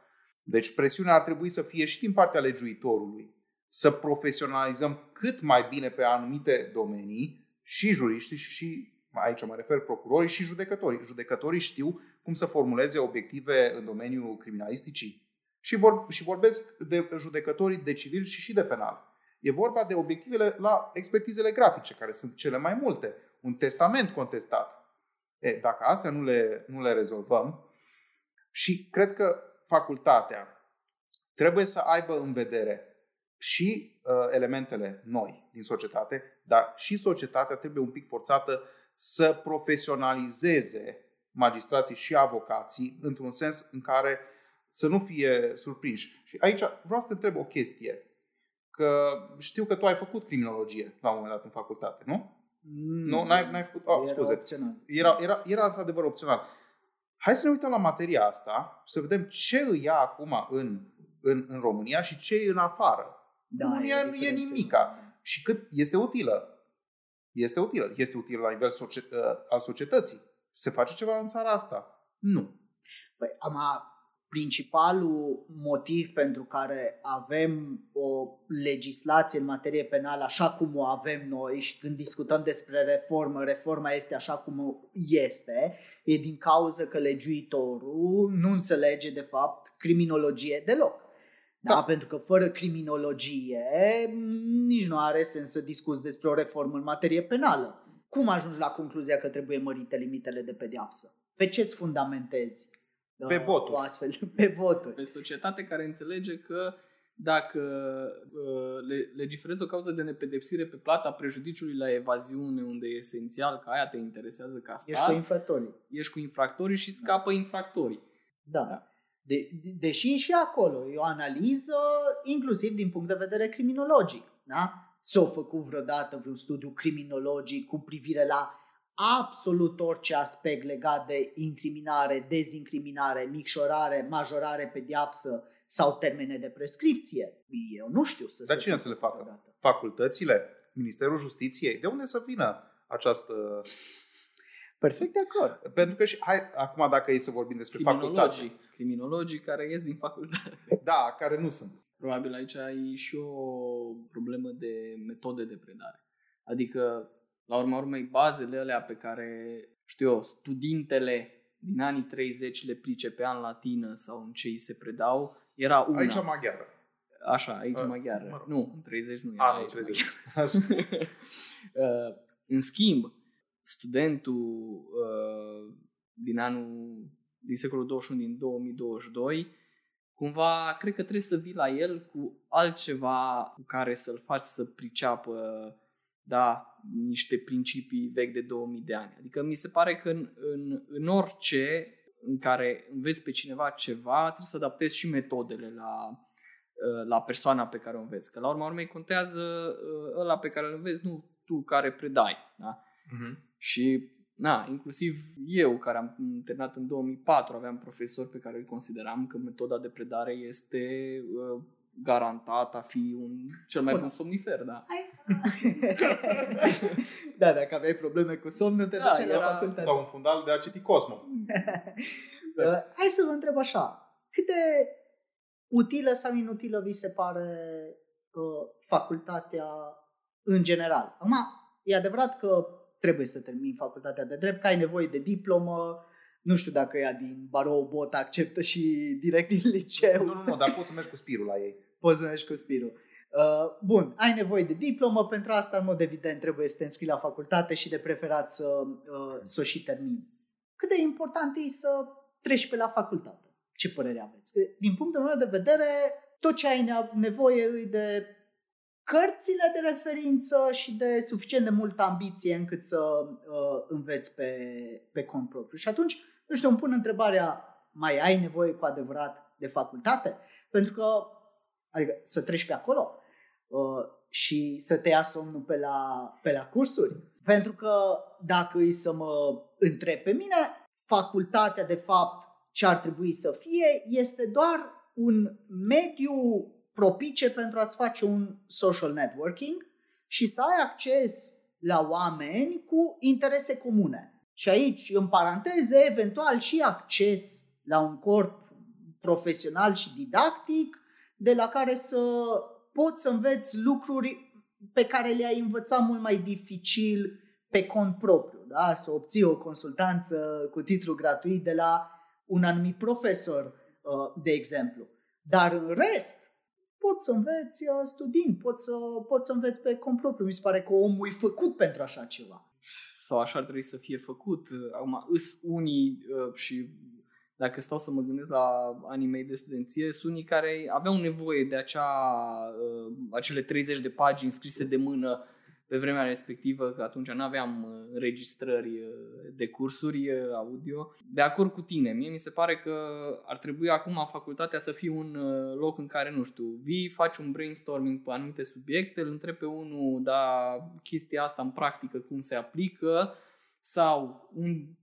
Deci presiunea ar trebui să fie și din partea legiuitorului. Să profesionalizăm cât mai bine pe anumite domenii și juriștii și aici mă refer procurorii și judecătorii. Judecătorii știu cum să formuleze obiective în domeniul criminalisticii. Și vorbesc de judecătorii de civil și de penal. E vorba de obiectivele la expertizele grafice, care sunt cele mai multe. Un testament contestat. Dacă astea nu le rezolvăm, și cred că facultatea trebuie să aibă în vedere și elementele noi din societate, dar și societatea trebuie un pic forțată să profesionalizeze magistrații și avocații într-un sens în care să nu fie surprinși. Și aici vreau să te întreb o chestie, că știu că tu ai făcut criminologie la un moment dat în facultate, nu? Nu, n-ai făcut. Scuze. Opțional. Era într-adevăr opțional. Hai să ne uităm la materia asta și să vedem ce îi ia acum în România și ce e în afară. Da, România nu e nimica și cât este utilă. Este utilă la nivel al societății. Se face ceva în țara asta? Nu. Păi, principalul motiv pentru care avem o legislație în materie penală așa cum o avem noi și când discutăm despre reforma este așa cum este, e din cauza că legiuitorul nu înțelege de fapt criminologie deloc. Da, pentru că fără criminologie nici nu are sens să discuți despre o reformă în materie penală. Cum ajungi la concluzia că trebuie mărite limitele de pedeapsă? Pe ce îți fundamentezi? Pe voturi. Pe voturi. Pe societate care înțelege că dacă legiferezi o cauză de nepedepsire pe plata prejudiciului la evaziune, unde e esențial că aia te interesează ca stat, ești cu infractorii și scapă infractorii. Da. Deși și acolo e o analiză inclusiv din punct de vedere criminologic. Da? S-a făcut vreodată vreun studiu criminologic cu privire la absolut orice aspect legat de incriminare, dezincriminare, micșorare, majorare, pedeapsă sau termene de prescripție? Eu nu știu să. Dar cine să le facă? Vreodată. Facultățile? Ministerul Justiției? De unde să vină această... Perfect de acord. Pentru că și, hai, acum dacă e să vorbim despre facultate. Criminologii care ies din facultate. Da, care nu sunt. Probabil aici e și o problemă de metode de predare. Adică, la urma urmei, bazele alea pe care, studintele din anii 30 le pricepeau în latină sau în ce îi se predau, era una. Aici maghiară. Așa, aici maghiară. Mă rog. Nu, în 30 nu era. Anul 30. În schimb, studentul din secolul 21, din 2022, cumva cred că trebuie să vii la el cu altceva cu care să-l faci să priceapă niște principii vechi de 2000 de ani. Adică mi se pare că în orice în care înveți pe cineva ceva, trebuie să adaptezi și metodele la persoana pe care o înveți. Că la urma urmei contează ăla pe care îl înveți, nu tu care predai. Da? Uh-huh. Și inclusiv eu care am internat în 2004 aveam profesori pe care îi consideram că metoda de predare este garantat a fi cel mai bun somnifer. Da. Da, dacă aveai probleme cu somnul te duceai la facultate. Sau un fundal de aceticosmă. Hai să vă întreb așa, Cât de utilă sau inutilă vi se pare facultatea în general? Acum, e adevărat că trebuie să termini facultatea de drept, că ai nevoie de diplomă, nu știu dacă ea din Barou Bot acceptă și direct din liceu. Nu, dar poți să mergi cu spirul la ei. Poți să mergi cu spirul. Bun, ai nevoie de diplomă, pentru asta în mod evident trebuie să te înscrii la facultate și de preferat să o și termini. Cât de important e să treci pe la facultate? Ce părere aveți? Din punctul meu de vedere, tot ce ai nevoie e de cărțile de referință și de suficient de multă ambiție încât să înveți pe cont propriu. Și atunci, nu știu, îmi pun întrebarea, mai ai nevoie cu adevărat de facultate? Pentru că, adică, să treci pe acolo și să te ia somnul pe la cursuri. Pentru că, dacă e să mă întreb pe mine, facultatea, de fapt, ce ar trebui să fie, este doar un mediu propice pentru a-ți face un social networking și să ai acces la oameni cu interese comune. Și aici, în paranteze, eventual și acces la un corp profesional și didactic de la care să poți să înveți lucruri pe care le-ai învățat mult mai dificil pe cont propriu. Da? Să obții o consultanță cu titlu gratuit de la un anumit profesor, de exemplu. Dar în rest, poți să înveți studiind, poți să înveți pe cont propriu. Mi se pare că omul e făcut pentru așa ceva. Sau așa ar trebui să fie făcut. Acum, îs unii și dacă stau să mă gândesc la anii mei de studenție, sunt unii care aveau nevoie de acele 30 de pagini scrise de mână pe vremea respectivă, că atunci nu aveam înregistrări de cursuri audio. De acord cu tine, mie mi se pare că ar trebui acum facultatea să fie un loc în care, nu știu, vii, faci un brainstorming pe anumite subiecte, îl întrebi pe unul, da, chestia asta în practică cum se aplică sau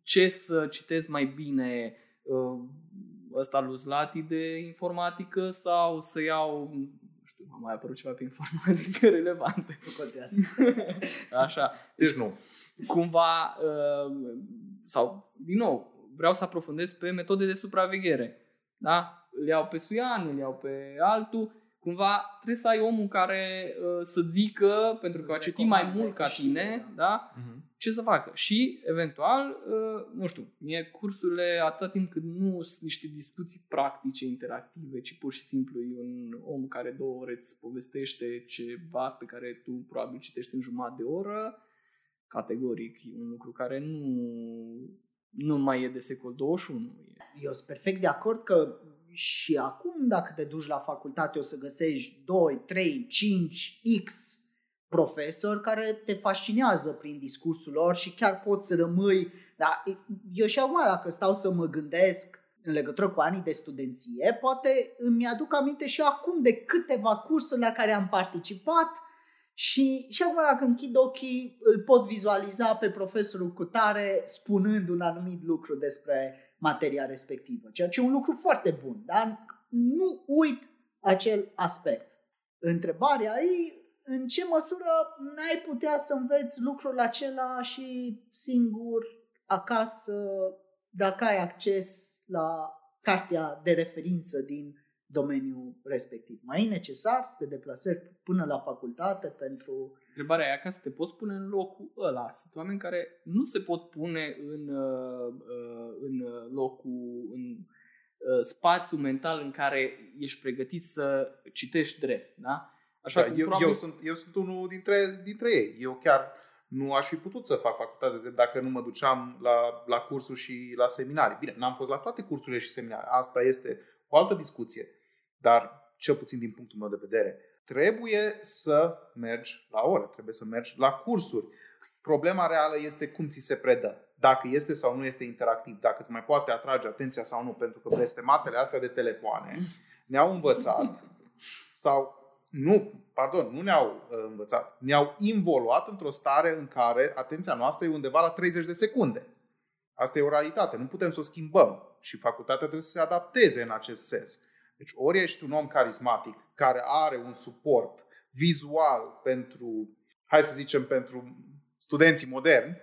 ce să citesc mai bine, ăsta lui Zlati de informatică sau să iau... a mai apărut ceva pe informatică relevante. Nu contează. Așa. Deci nu. Cumva, sau, din nou, vreau să aprofundez pe metode de supraveghere. Da? Îl iau pe Suian, îl iau pe altul. Cumva trebuie să ai omul care să zică, pentru că a citit mai mult ca tine, da? Uh-huh. Ce să facă. Și, eventual, nu știu, mie cursurile, atât timp cât nu sunt niște discuții practice, interactive, ci pur și simplu e un om care 2 ore îți povestește ceva pe care tu probabil citești în 1/2 de oră, categoric, e un lucru care nu mai e de secol 21. Eu sunt perfect de acord că și acum, dacă te duci la facultate, o să găsești 2, 3, 5, X profesori care te fascinează prin discursul lor și chiar poți să rămâi. Da, eu și acum, dacă stau să mă gândesc în legătură cu anii de studenție, poate îmi aduc aminte și acum de câteva cursuri la care am participat și acum, dacă închid ochii, îl pot vizualiza pe profesorul cutare spunând un anumit lucru despre materia respectivă, ceea ce e un lucru foarte bun, dar nu uit acel aspect. Întrebarea e în ce măsură n-ai putea să înveți lucrul acela și singur, acasă, dacă ai acces la cartea de referință din domeniul respectiv. Mai e necesar să te deplasezi până la facultate pentru... Întrebarea e acasă, te poți pune în locul ăla. Sunt oameni care nu se pot pune în locul, în spațiul mental în care ești pregătit să citești drept, da? Așa, da, eu sunt unul dintre ei. Eu chiar nu aș fi putut să fac facultate dacă nu mă duceam la cursuri și la seminarii. Bine, n-am fost la toate cursurile și seminarii. Asta este o altă discuție. Dar, cel puțin din punctul meu de vedere, trebuie să mergi la ore, trebuie să mergi la cursuri. Problema reală este cum ți se predă. Dacă este sau nu este interactiv, dacă îți mai poate atrage atenția sau nu, pentru că blestematele astea de telefoane ne-au învățat sau... nu ne-au învățat, ne-au involuat într-o stare în care atenția noastră e undeva la 30 de secunde. Asta e o realitate, nu putem să o schimbăm și facultatea trebuie să se adapteze în acest sens. Deci ori ești un om carismatic care are un suport vizual pentru, hai să zicem, pentru studenții moderni,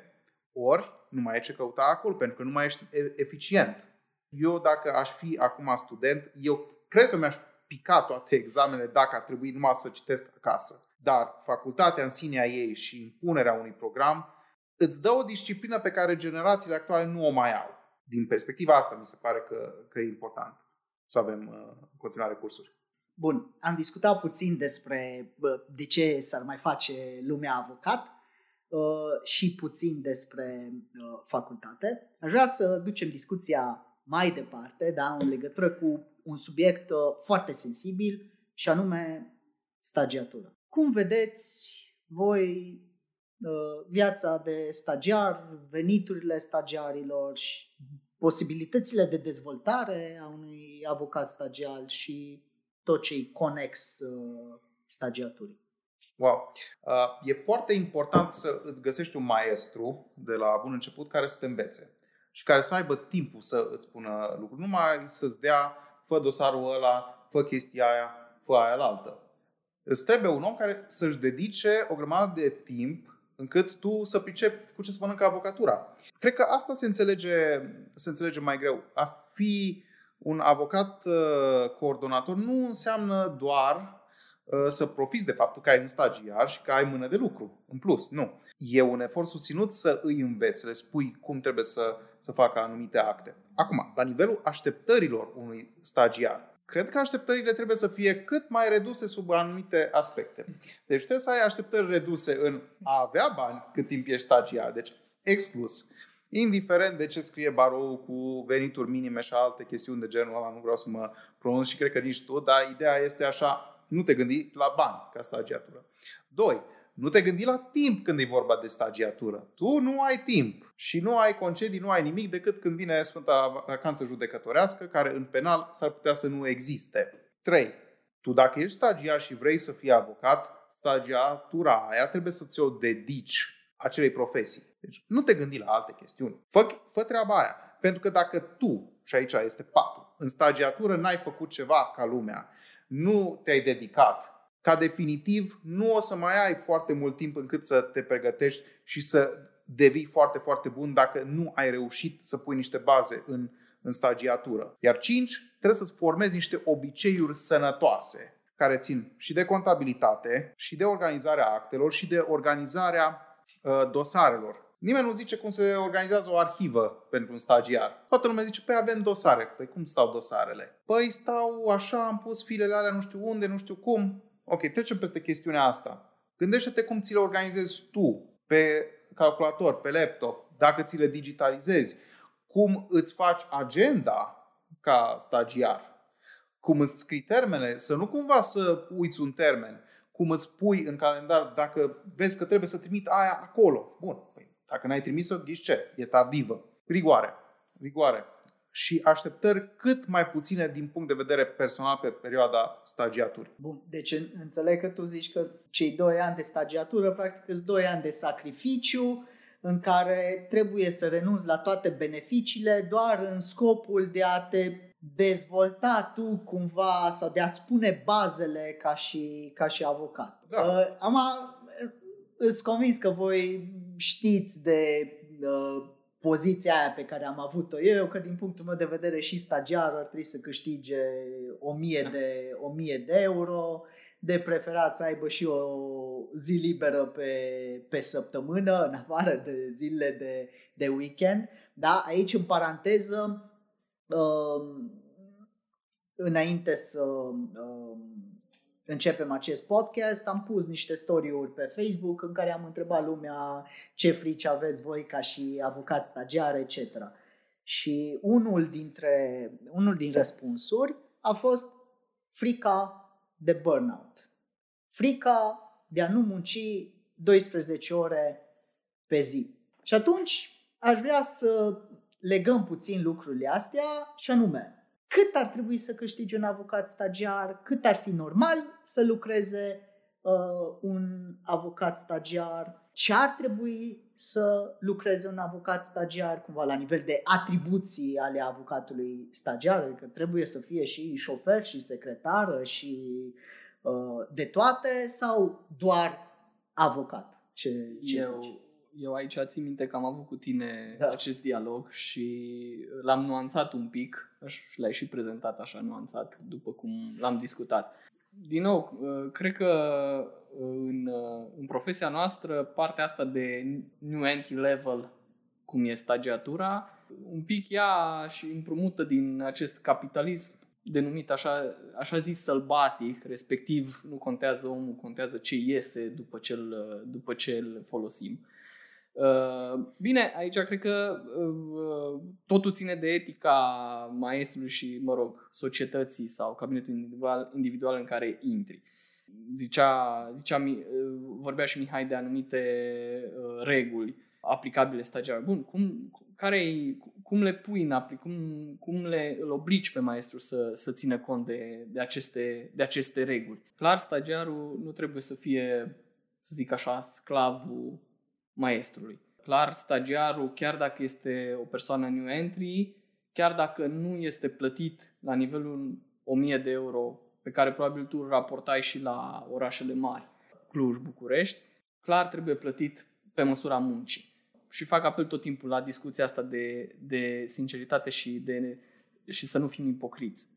ori nu mai e ce căuta acolo, pentru că nu mai ești eficient. Eu, dacă aș fi acum student, eu cred că mi-aș pica toate examenele dacă ar trebui numai să citesc acasă. Dar facultatea în sinea ei și impunerea unui program îți dă o disciplină pe care generațiile actuale nu o mai au. Din perspectiva asta mi se pare că e important să avem în continuare cursuri. Bun, am discutat puțin despre de ce s-ar mai face lumea avocat și puțin despre facultate. Aș vrea să ducem discuția mai departe, da, în legătură cu un subiect foarte sensibil și anume stagiatura. Cum vedeți voi viața de stagiar, veniturile stagiarilor și posibilitățile de dezvoltare a unui avocat stagial și tot ce-i conex stagiaturii? Wow! E foarte important să îți găsești un maestru de la bun început care să te învețe și care să aibă timpul să îți pună lucruri. Numai să-ți dea, fă dosarul ăla, fă chestia aia, fă aia la altă. Îți trebuie un om care să-și dedice o grămadă de timp încât tu să pricepi cu ce se mănâncă avocatura. Cred că asta se înțelege mai greu. A fi un avocat coordonator nu înseamnă doar să profiți de faptul că ai un stagiar și că ai mână de lucru. În plus, nu. E un efort susținut să îi înveți, să le spui cum trebuie să facă anumite acte. Acum, la nivelul așteptărilor unui stagiar, cred că așteptările trebuie să fie cât mai reduse sub anumite aspecte. Deci trebuie să ai așteptări reduse în a avea bani cât timp ești stagiar. Deci exclus. Indiferent de ce scrie Barou cu venituri minime și alte chestiuni de genul ăla, nu vreau să mă pronunț și cred că nici tu, dar ideea este așa, nu te gândi la bani ca stagiatură. 2. Nu te gândi la timp când e vorba de stagiatură. Tu nu ai timp și nu ai concedii, nu ai nimic decât când vine Sfânta Vacanță Judecătorească, care în penal s-ar putea să nu existe. 3. Tu dacă ești stagiar și vrei să fii avocat, stagiatura aia trebuie să ți-o dedici acelei profesii. Deci nu te gândi la alte chestiuni. Fă treaba aia. Pentru că dacă tu, și aici este 4, în stagiatură n-ai făcut ceva ca lumea, nu te-ai dedicat, ca definitiv nu o să mai ai foarte mult timp încât să te pregătești și să devii foarte, foarte bun dacă nu ai reușit să pui niște baze în stagiatură. Iar 5, trebuie să-ți formezi niște obiceiuri sănătoase care țin și de contabilitate, și de organizarea actelor, și de organizarea dosarelor. Nimeni nu zice cum se organizează o arhivă pentru un stagiar. Toată lumea zice, păi avem dosare. Păi cum stau dosarele? Păi stau așa, am pus filele alea nu știu unde, nu știu cum. Ok, trecem peste chestiunea asta. Gândește-te cum ți le organizezi tu, pe calculator, pe laptop, dacă ți le digitalizezi, cum îți faci agenda ca stagiar, cum îți scrii termene, să nu cumva să uiți un termen, cum îți pui în calendar dacă vezi că trebuie să trimit aia acolo. Bun, păi, dacă n-ai trimis-o, ghiși ce? E tardivă. Rigoare. Și așteptări cât mai puține din punct de vedere personal pe perioada stagiaturii. Bun, deci înțeleg că tu zici că cei 2 ani de stagiatură practic sunt 2 ani de sacrificiu în care trebuie să renunți la toate beneficiile doar în scopul de a te dezvolta tu cumva sau de a-ți pune bazele ca și avocat. Da. Îți convins că voi știți de poziția aia pe care am avut-o eu, că din punctul meu de vedere și stagiarul ar trebui să câștige 1.000 de euro, de preferat să aibă și o zi liberă pe săptămână, în afară de zilele de weekend. Da? Aici, în paranteză, înainte să începem acest podcast, am pus niște story-uri pe Facebook în care am întrebat lumea ce frici aveți voi ca și avocat stagiar, etc. Și unul din răspunsuri a fost frica de burnout. Frica de a nu munci 12 ore pe zi. Și atunci aș vrea să legăm puțin lucrurile astea și anume, cât ar trebui să câștigi un avocat stagiar? Cât ar fi normal să lucreze un avocat stagiar? Ce ar trebui să lucreze un avocat stagiar? Cumva la nivel de atribuții ale avocatului stagiar, adică trebuie să fie și șofer și secretară și de toate sau doar avocat? Ce Eu eu aici țin minte că am avut cu tine acest dialog și l-am nuanțat un pic și l-ai și prezentat așa nuanțat după cum l-am discutat. Din nou, cred că în profesia noastră partea asta de new entry level, cum e stagiatura, un pic ea și împrumută din acest capitalism denumit așa zis sălbatic, respectiv nu contează omul, contează ce iese după ce îl folosim. Bine, aici cred că totul ține de etica maestrului și, mă rog, societății sau cabinetul individual în care intri. Vorbea și Mihai de anumite reguli aplicabile stagiar. Bun, cum le pui în aplic, cum le obligi pe maestru să țină cont de aceste reguli? Clar, stagiarul nu trebuie să fie, să zic așa, sclavul maestrului. Clar, stagiarul, chiar dacă este o persoană new entry, chiar dacă nu este plătit la nivelul 1000 de euro, pe care probabil tu îl raportai și la orașele mari, Cluj, București, clar trebuie plătit pe măsura muncii. Și fac apel tot timpul la discuția asta de sinceritate și să nu fim ipocriți.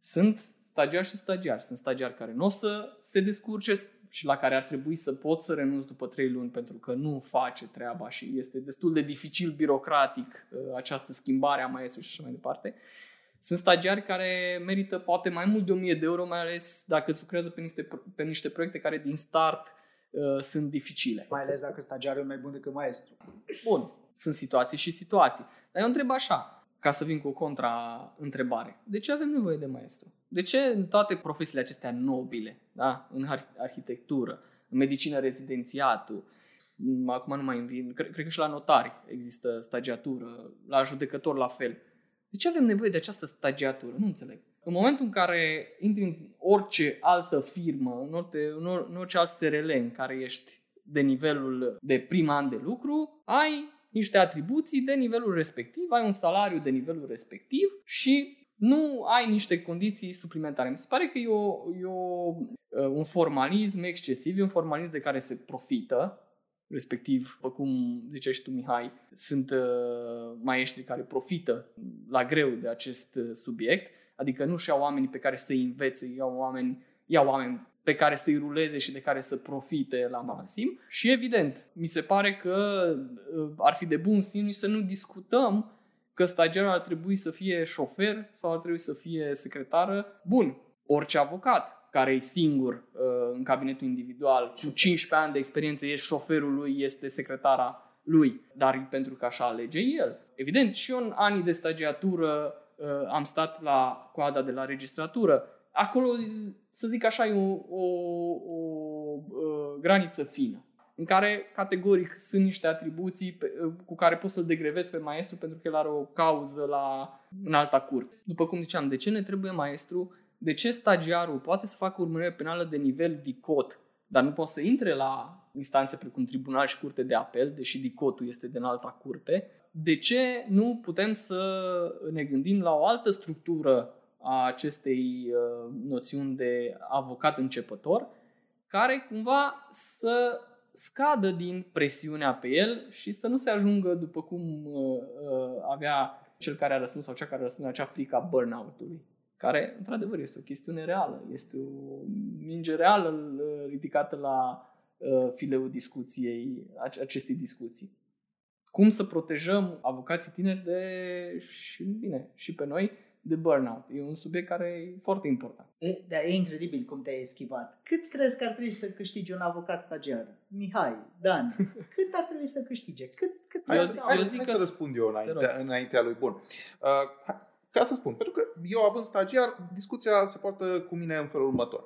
Sunt stagiari și stagiari. Sunt stagiari care nu o să se descurce și la care ar trebui să pot să renunț după 3 luni pentru că nu face treaba și este destul de dificil birocratic această schimbare a maestrului și așa mai departe. Sunt stagiari care merită poate mai mult de 1000 de euro, mai ales dacă îți lucrează pe niște proiecte care din start sunt dificile. Mai ales dacă stagiarul e mai bun decât maestru. Bun, sunt situații și situații. Dar eu întreb așa, ca să vin cu o contra-întrebare. De ce avem nevoie de maestru? De ce în toate profesiile acestea nobile, da? În arhitectură, în medicină rezidențiatul, acum nu mai învin, cred că și la notari există stagiatură, la judecător la fel. De ce avem nevoie de această stagiatură? Nu înțeleg. În momentul în care intri în orice altă firmă, în orice alt SRL în care ești de nivelul de prim an de lucru, ai niște atribuții de nivelul respectiv, ai un salariu de nivelul respectiv și nu ai niște condiții suplimentare. Mi se pare că e un formalism excesiv, un formalism de care se profită, respectiv, după cum ziceai și tu, Mihai, sunt maestri care profită la greu de acest subiect. Adică nu și iau oamenii pe care să-i învețe, iau oameni pe care să-i ruleze și de care să profite la maxim. Și evident, mi se pare că ar fi de bun simț să nu discutăm că stagiarul ar trebui să fie șofer sau ar trebui să fie secretară. Bun, orice avocat care e singur în cabinetul individual, cu 15 ani de experiență, e șoferul lui, este secretara lui, dar pentru că așa alege el. Evident, și eu în anii de stagiatură am stat la coada de la registratură. Acolo, să zic așa, e o graniță fină, în care categoric sunt niște atribuții cu care poți să-l degrevezi pe maestru pentru că el are o cauză în alta curte. După cum ziceam, de ce ne trebuie maestru? De ce stagiarul poate să facă urmărire penală de nivel DIICOT, dar nu poate să intre la instanțe precum tribunal și curte de apel, deși DIICOT-ul este de în alta curte? De ce nu putem să ne gândim la o altă structură a acestei noțiuni de avocat începător, care cumva să scadă din presiunea pe el și să nu se ajungă, după cum avea cel care a răspuns sau cea care a răspuns, acea frică a burnout-ului, care într-adevăr este o chestiune reală, este o minge reală ridicată la fileul acestei discuții. Cum să protejăm avocații tineri și pe noi de burnout. E un subiect care e foarte important. Dar e incredibil cum te-ai eschivat. Cât crezi că ar trebui să câștige un avocat stagiar? Mihai, Dan, cât ar trebui să câștige? Cât Hai să răspund eu înaintea lui. Bun. Ca să spun, pentru că eu având stagiar, discuția se poartă cu mine în felul următor.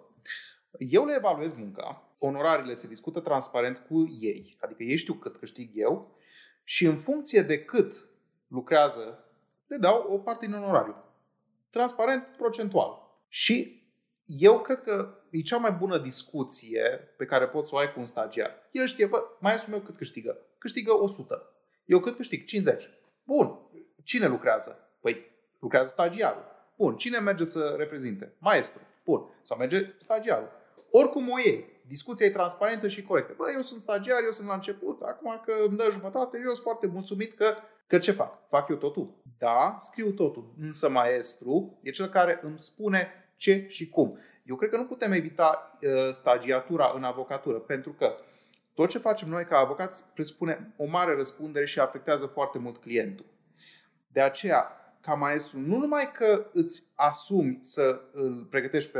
Eu le evaluez munca, onorariile se discută transparent cu ei. Adică ei știu cât câștig eu. Și în funcție de cât lucrează, le dau o parte din onorariu. Transparent, procentual. Și eu cred că e cea mai bună discuție pe care poți să o ai cu un stagiar. El știe, bă, maestrul meu cât câștigă? Câștigă 100. Eu cât câștig? 50. Bun. Cine lucrează? Păi, lucrează stagiarul. Bun. Cine merge să reprezinte? Maestru. Bun. Sau merge stagiarul. Oricum o iei. Discuția e transparentă și corectă. Bă, eu sunt stagiar, eu sunt la început, acum că îmi dă jumătate, eu sunt foarte mulțumit că ce fac? Fac eu totul. Da, scriu totul, însă maestru e cel care îmi spune ce și cum. Eu cred că nu putem evita stagiatura în avocatură, pentru că tot ce facem noi ca avocați presupune o mare răspundere și afectează foarte mult clientul. De aceea, ca maestru, nu numai că îți asumi să îl pregătești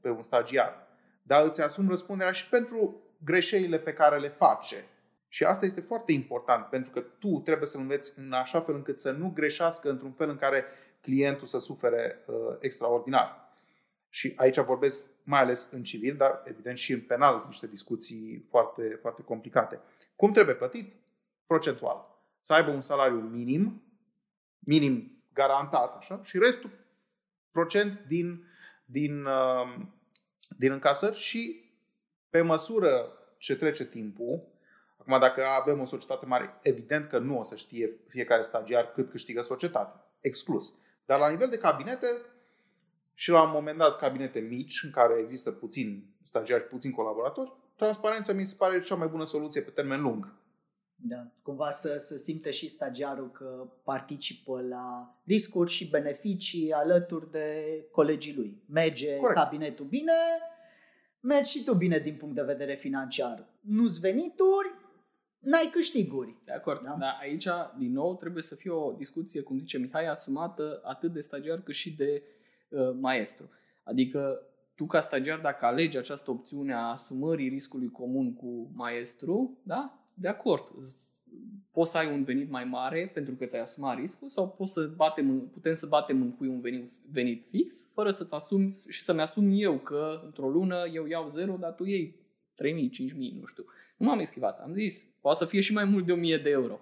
pe un stagiar, dar îți asumi răspunderea și pentru greșelile pe care le face. Și asta este foarte important, pentru că tu trebuie să înveți în așa fel încât să nu greșească într-un fel în care clientul să sufere extraordinar. Și aici vorbesc mai ales în civil, dar evident și în penal sunt niște discuții foarte, foarte complicate. Cum trebuie plătit? Procentual. Să aibă un salariu minim garantat, așa, și restul procent din încasări și pe măsură ce trece timpul. Acum, dacă avem o societate mare, evident că nu o să știe fiecare stagiar cât câștigă societatea. Exclus. Dar la nivel de cabinete și la un moment dat cabinete mici în care există puțini stagiari, puțini colaboratori, transparența mi se pare cea mai bună soluție pe termen lung. Da, cumva să simte și stagiarul că participă la riscuri și beneficii alături de colegii lui. Merge corect. Cabinetul bine, mergi și tu bine din punct de vedere financiar. Nu-ți venituri, n-ai câștiguri. De acord, da? Dar aici, din nou, trebuie să fie o discuție, cum zice Mihai, asumată atât de stagiar cât și de maestru. Adică tu ca stagiar, dacă alegi această opțiune a asumării riscului comun cu maestru, da? De acord, poți să ai un venit mai mare pentru că ți-ai asumat riscul sau putem să batem în cui un venit fix fără să-ți asumi și să-mi asum eu că într-o lună eu iau 0, dar tu iei 3.000, 5.000, nu știu. Nu m-am eschivat, am zis, poate să fie și mai mult de 1.000 de euro.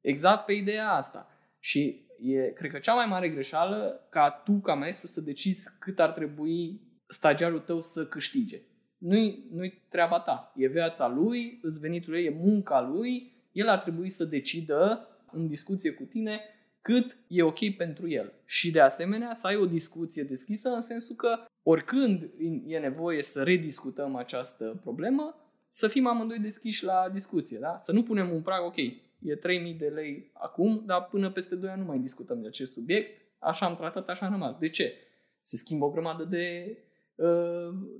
Exact pe ideea asta. Și cred că cea mai mare greșeală ca tu, ca maestru, să decizi cât ar trebui stagiarul tău să câștige. Nu-i treaba ta, e viața lui, îți venitul ei, e munca lui, el ar trebui să decidă în discuție cu tine cât e ok pentru el. Și de asemenea să ai o discuție deschisă în sensul că oricând e nevoie să rediscutăm această problemă, să fim amândoi deschiși la discuție, da? Să nu punem un prag, ok, e 3.000 de lei acum, dar până peste 2 ani nu mai discutăm de acest subiect, așa am tratat, așa am rămas. De ce? Se schimbă o grămadă de...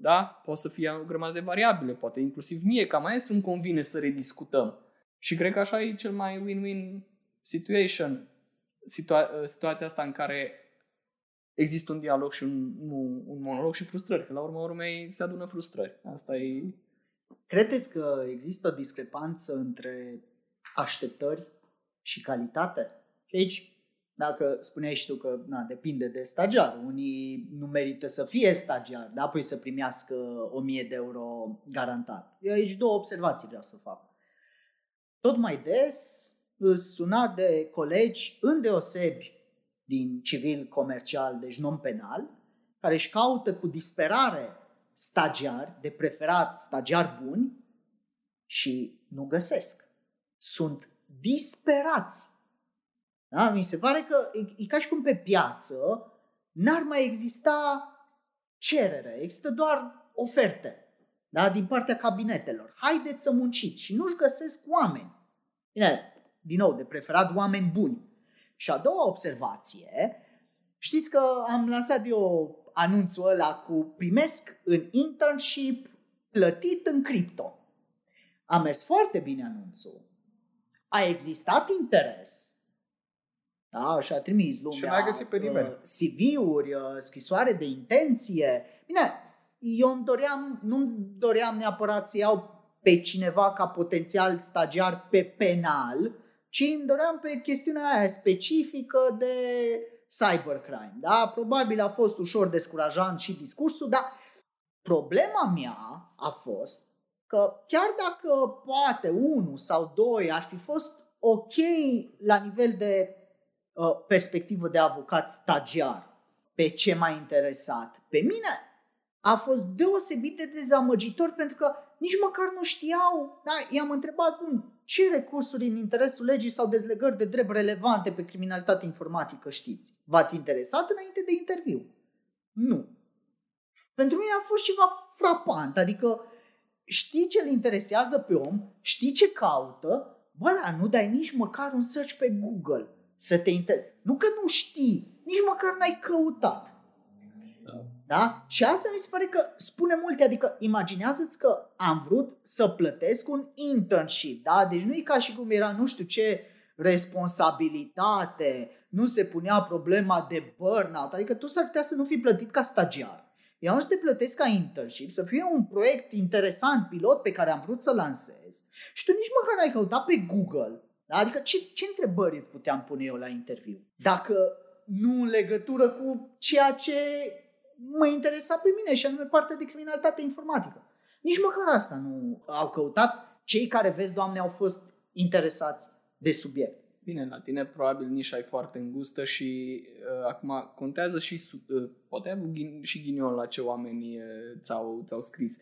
Da, poate să fie o grămadă de variabile, poate inclusiv mie ca maestru îmi convine să rediscutăm. Și cred că așa e cel mai win-win situation, situația asta în care există un dialog și un monolog și frustrări, că la urma urmei se adună frustrări. Asta e. Credeți că există o discrepanță între așteptări și calitate? Aici, dacă spuneai și tu că depinde de stagiar, unii nu merită să fie stagiar, dar apoi să primească 1.000 de euro garantat. Eu aici două observații vreau să fac. Tot mai des îți suna de colegi îndeosebi din civil, comercial, deci non-penal, care își caută cu disperare stagiari, de preferat stagiari buni, și nu găsesc. Sunt disperați. Da? Mi se pare că e ca și cum pe piață n-ar mai exista cerere, există doar oferte, da? Din partea cabinetelor. Haideți să munciți, și nu-și găsesc oameni. Bine, din nou, de preferat oameni buni. Și a doua observație, știți că am lansat eu anunțul ăla cu primesc în internship plătit în cripto. A mers foarte bine anunțul. A existat interes. Da, și a trimis lumea CV-uri, scrisoare de intenție. Bine, eu nu doream neapărat să iau pe cineva ca potențial stagiar pe penal, ci îmi doream pe chestiunea aia specifică de cybercrime. Da? Probabil a fost ușor descurajant și discursul, dar problema mea a fost că chiar dacă poate 1 sau 2 ar fi fost ok la nivel de perspectivă de avocat stagiar, pe ce m-a interesat pe mine, a fost deosebit de dezamăgitor, pentru că nici măcar nu știau, da? I-am întrebat, ce recursuri în interesul legii sau dezlegări de drept relevante pe criminalitate informatică știți? V-ați interesat înainte de interviu? Nu. Pentru mine a fost ceva frapant, adică știi ce-l interesează pe om, știi ce caută, bă, dar nu dai nici măcar un search pe Google să te intereseze. Nu că nu știi, nici măcar n-ai căutat. Da? Și asta mi se pare că spune multe, adică imaginează-ți că am vrut să plătesc un internship, da? Deci nu e ca și cum era nu știu ce responsabilitate, nu se punea problema de burnout, adică tu s-ar putea să nu fi plătit ca stagiar. Eu am să te plătesc ca internship, să fie un proiect interesant, pilot pe care am vrut să-l lansez și tu nici măcar n-ai căutat pe Google, da? Adică ce întrebări îți puteam pune eu la interviu? Dacă nu în legătură cu ceea ce mă interesa pe mine și anume partea de criminalitate informatică. Nici măcar asta nu au căutat cei care, vezi, Doamne, au fost interesați de subiect. Bine, la tine probabil nișa e foarte îngustă și acum contează și poate și ghinion la ce oameni ți-au scris.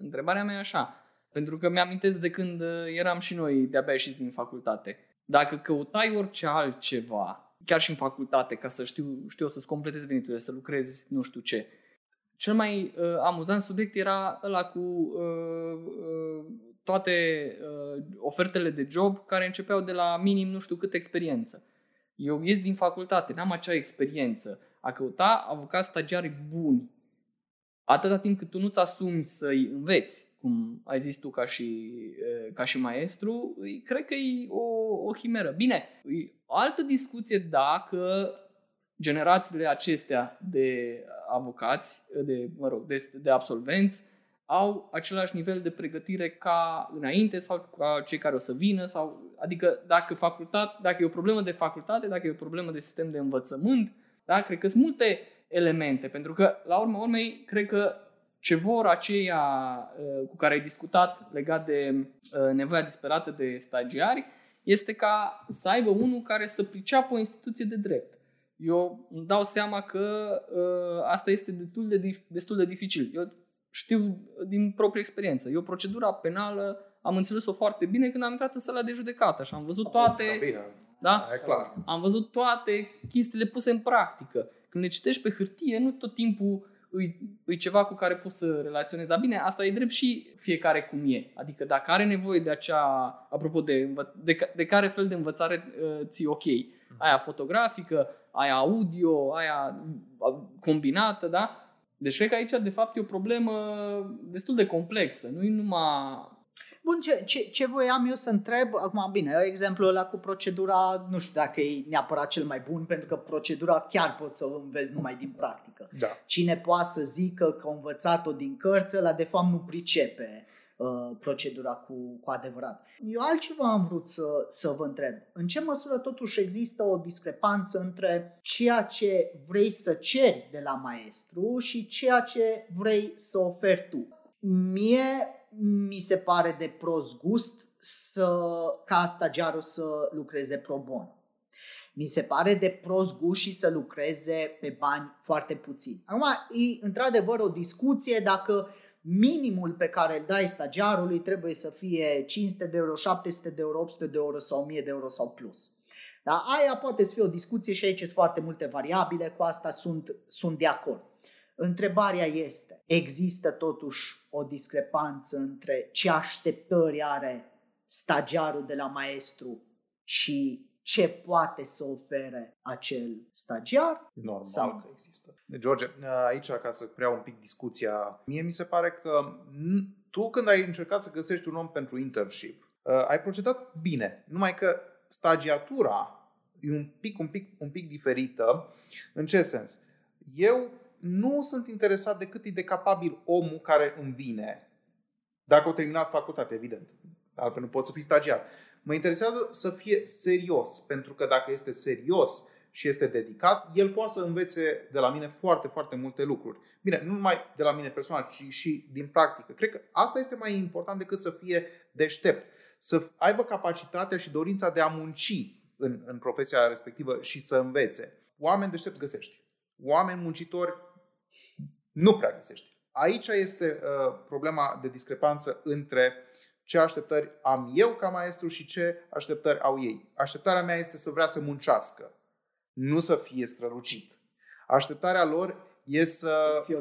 Întrebarea mea e așa, pentru că mi-amintesc de când eram și noi de-abia ieșiți din facultate. Dacă căutai orice altceva, chiar și în facultate, ca să știu să-ți completezi veniturile, să lucrezi nu știu ce. Cel mai amuzant subiect era ăla cu toate ofertele de job care începeau de la minim nu știu cât experiență. Eu ies din facultate, n-am acea experiență. A căuta avocat stagiari buni. Atâta timp cât tu nu-ți asumi să-i înveți, cum ai zis tu ca și maestru, cred că e o himeră. Bine, e altă discuție dacă generațiile acestea de avocați, de absolvenți, au același nivel de pregătire ca înainte sau ca cei care o să vină. Sau, adică dacă e o problemă de facultate, dacă e o problemă de sistem de învățământ, da, cred că sunt multe elemente, pentru că la urma urmei cred că ce vor aceia cu care ai discutat legat de nevoia disperată de stagiari este ca să aibă unul care să priceapă o instituție de drept. Eu îmi dau seama că asta este destul de dificil. Eu știu din proprie experiență. Eu procedura penală am înțeles-o foarte bine când am intrat în sala de judecată și am văzut toate, da? E clar. Am văzut toate chestiile puse în practică. Când le citești pe hârtie, nu tot timpul îi ceva cu care poți să relaționezi. Dar bine, asta e drept și fiecare cum e. Adică dacă are nevoie de acea, apropo de care fel de învățare ți-e ok. Aia fotografică, aia audio, aia combinată, da? Deci cred că aici de fapt e o problemă destul de complexă. Nu-i numai... Bun, ce voiam eu să întreb, acum bine, exemplul ăla cu procedura, nu știu dacă e neapărat cel mai bun, pentru că procedura chiar poți să o înveți numai din practică. Da. Cine poate să zică că a învățat-o din cărți, ăla de fapt nu pricepe procedura cu adevărat. Eu altceva am vrut să vă întreb. În ce măsură totuși există o discrepanță între ceea ce vrei să ceri de la maestru și ceea ce vrei să oferi tu? Mi se pare de prost gust ca stagiarul să lucreze pro bono. Mi se pare de prost gust și să lucreze pe bani foarte puțini. Acum e într-adevăr o discuție dacă minimul pe care îl dai stagiarului trebuie să fie 500 de euro, 700 de euro, 800 de euro sau 1000 de euro sau plus. Dar aia poate să fie o discuție și aici sunt foarte multe variabile, cu asta sunt de acord. Întrebarea este, există totuși o discrepanță între ce așteptări are stagiarul de la maestru și ce poate să ofere acel stagiar? Normal sau că există. George, aici ca să preau un pic discuția, mie mi se pare că tu când ai încercat să găsești un om pentru internship, ai procedat bine, numai că stagiatura e un pic diferită. În ce sens? Eu nu sunt interesat de cât e de capabil omul care îmi vine. Dacă o terminat facultate, evident. Altfel nu pot să fii stagiar. Mă interesează să fie serios, pentru că dacă este serios și este dedicat, el poate să învețe de la mine foarte, foarte multe lucruri. Bine, nu numai de la mine personal, ci și din practică. Cred că asta este mai important decât să fie deștept. Să aibă capacitatea și dorința de a munci în profesia respectivă și să învețe. Oameni deștepți găsești. Oameni muncitori nu prea găsești. Aici este problema de discrepanță între ce așteptări am eu ca maestru și ce așteptări au ei. Așteptarea mea este să vrea să muncească, nu să fie strălucit. Așteptarea lor e să fie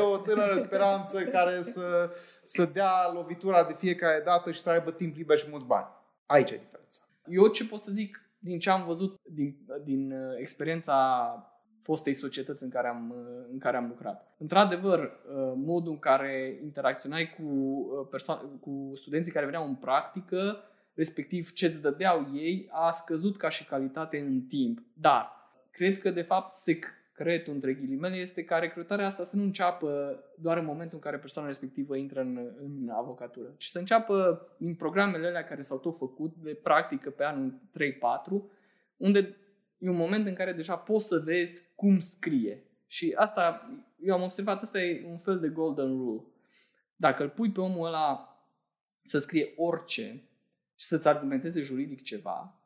o tânără speranță care să dea lovitura de fiecare dată și să aibă timp liber și mulți bani. Aici e diferența. Eu ce pot să zic din ce am văzut din experiența fostei societăți în care am lucrat. Într-adevăr, modul în care interacționai cu studenții care veneau în practică, respectiv ce îți dădeau ei, a scăzut ca și calitate în timp. Dar cred că, de fapt, secretul, între ghilimele, este ca recrutarea asta să nu înceapă doar în momentul în care persoana respectivă intră în avocatură, ci să înceapă din programele alea care s-au tot făcut de practică pe anul 3-4, unde e un moment în care deja poți să vezi cum scrie. Și asta, eu am observat, asta e un fel de golden rule. Dacă îl pui pe omul ăla să scrie orice și să-ți argumenteze juridic ceva,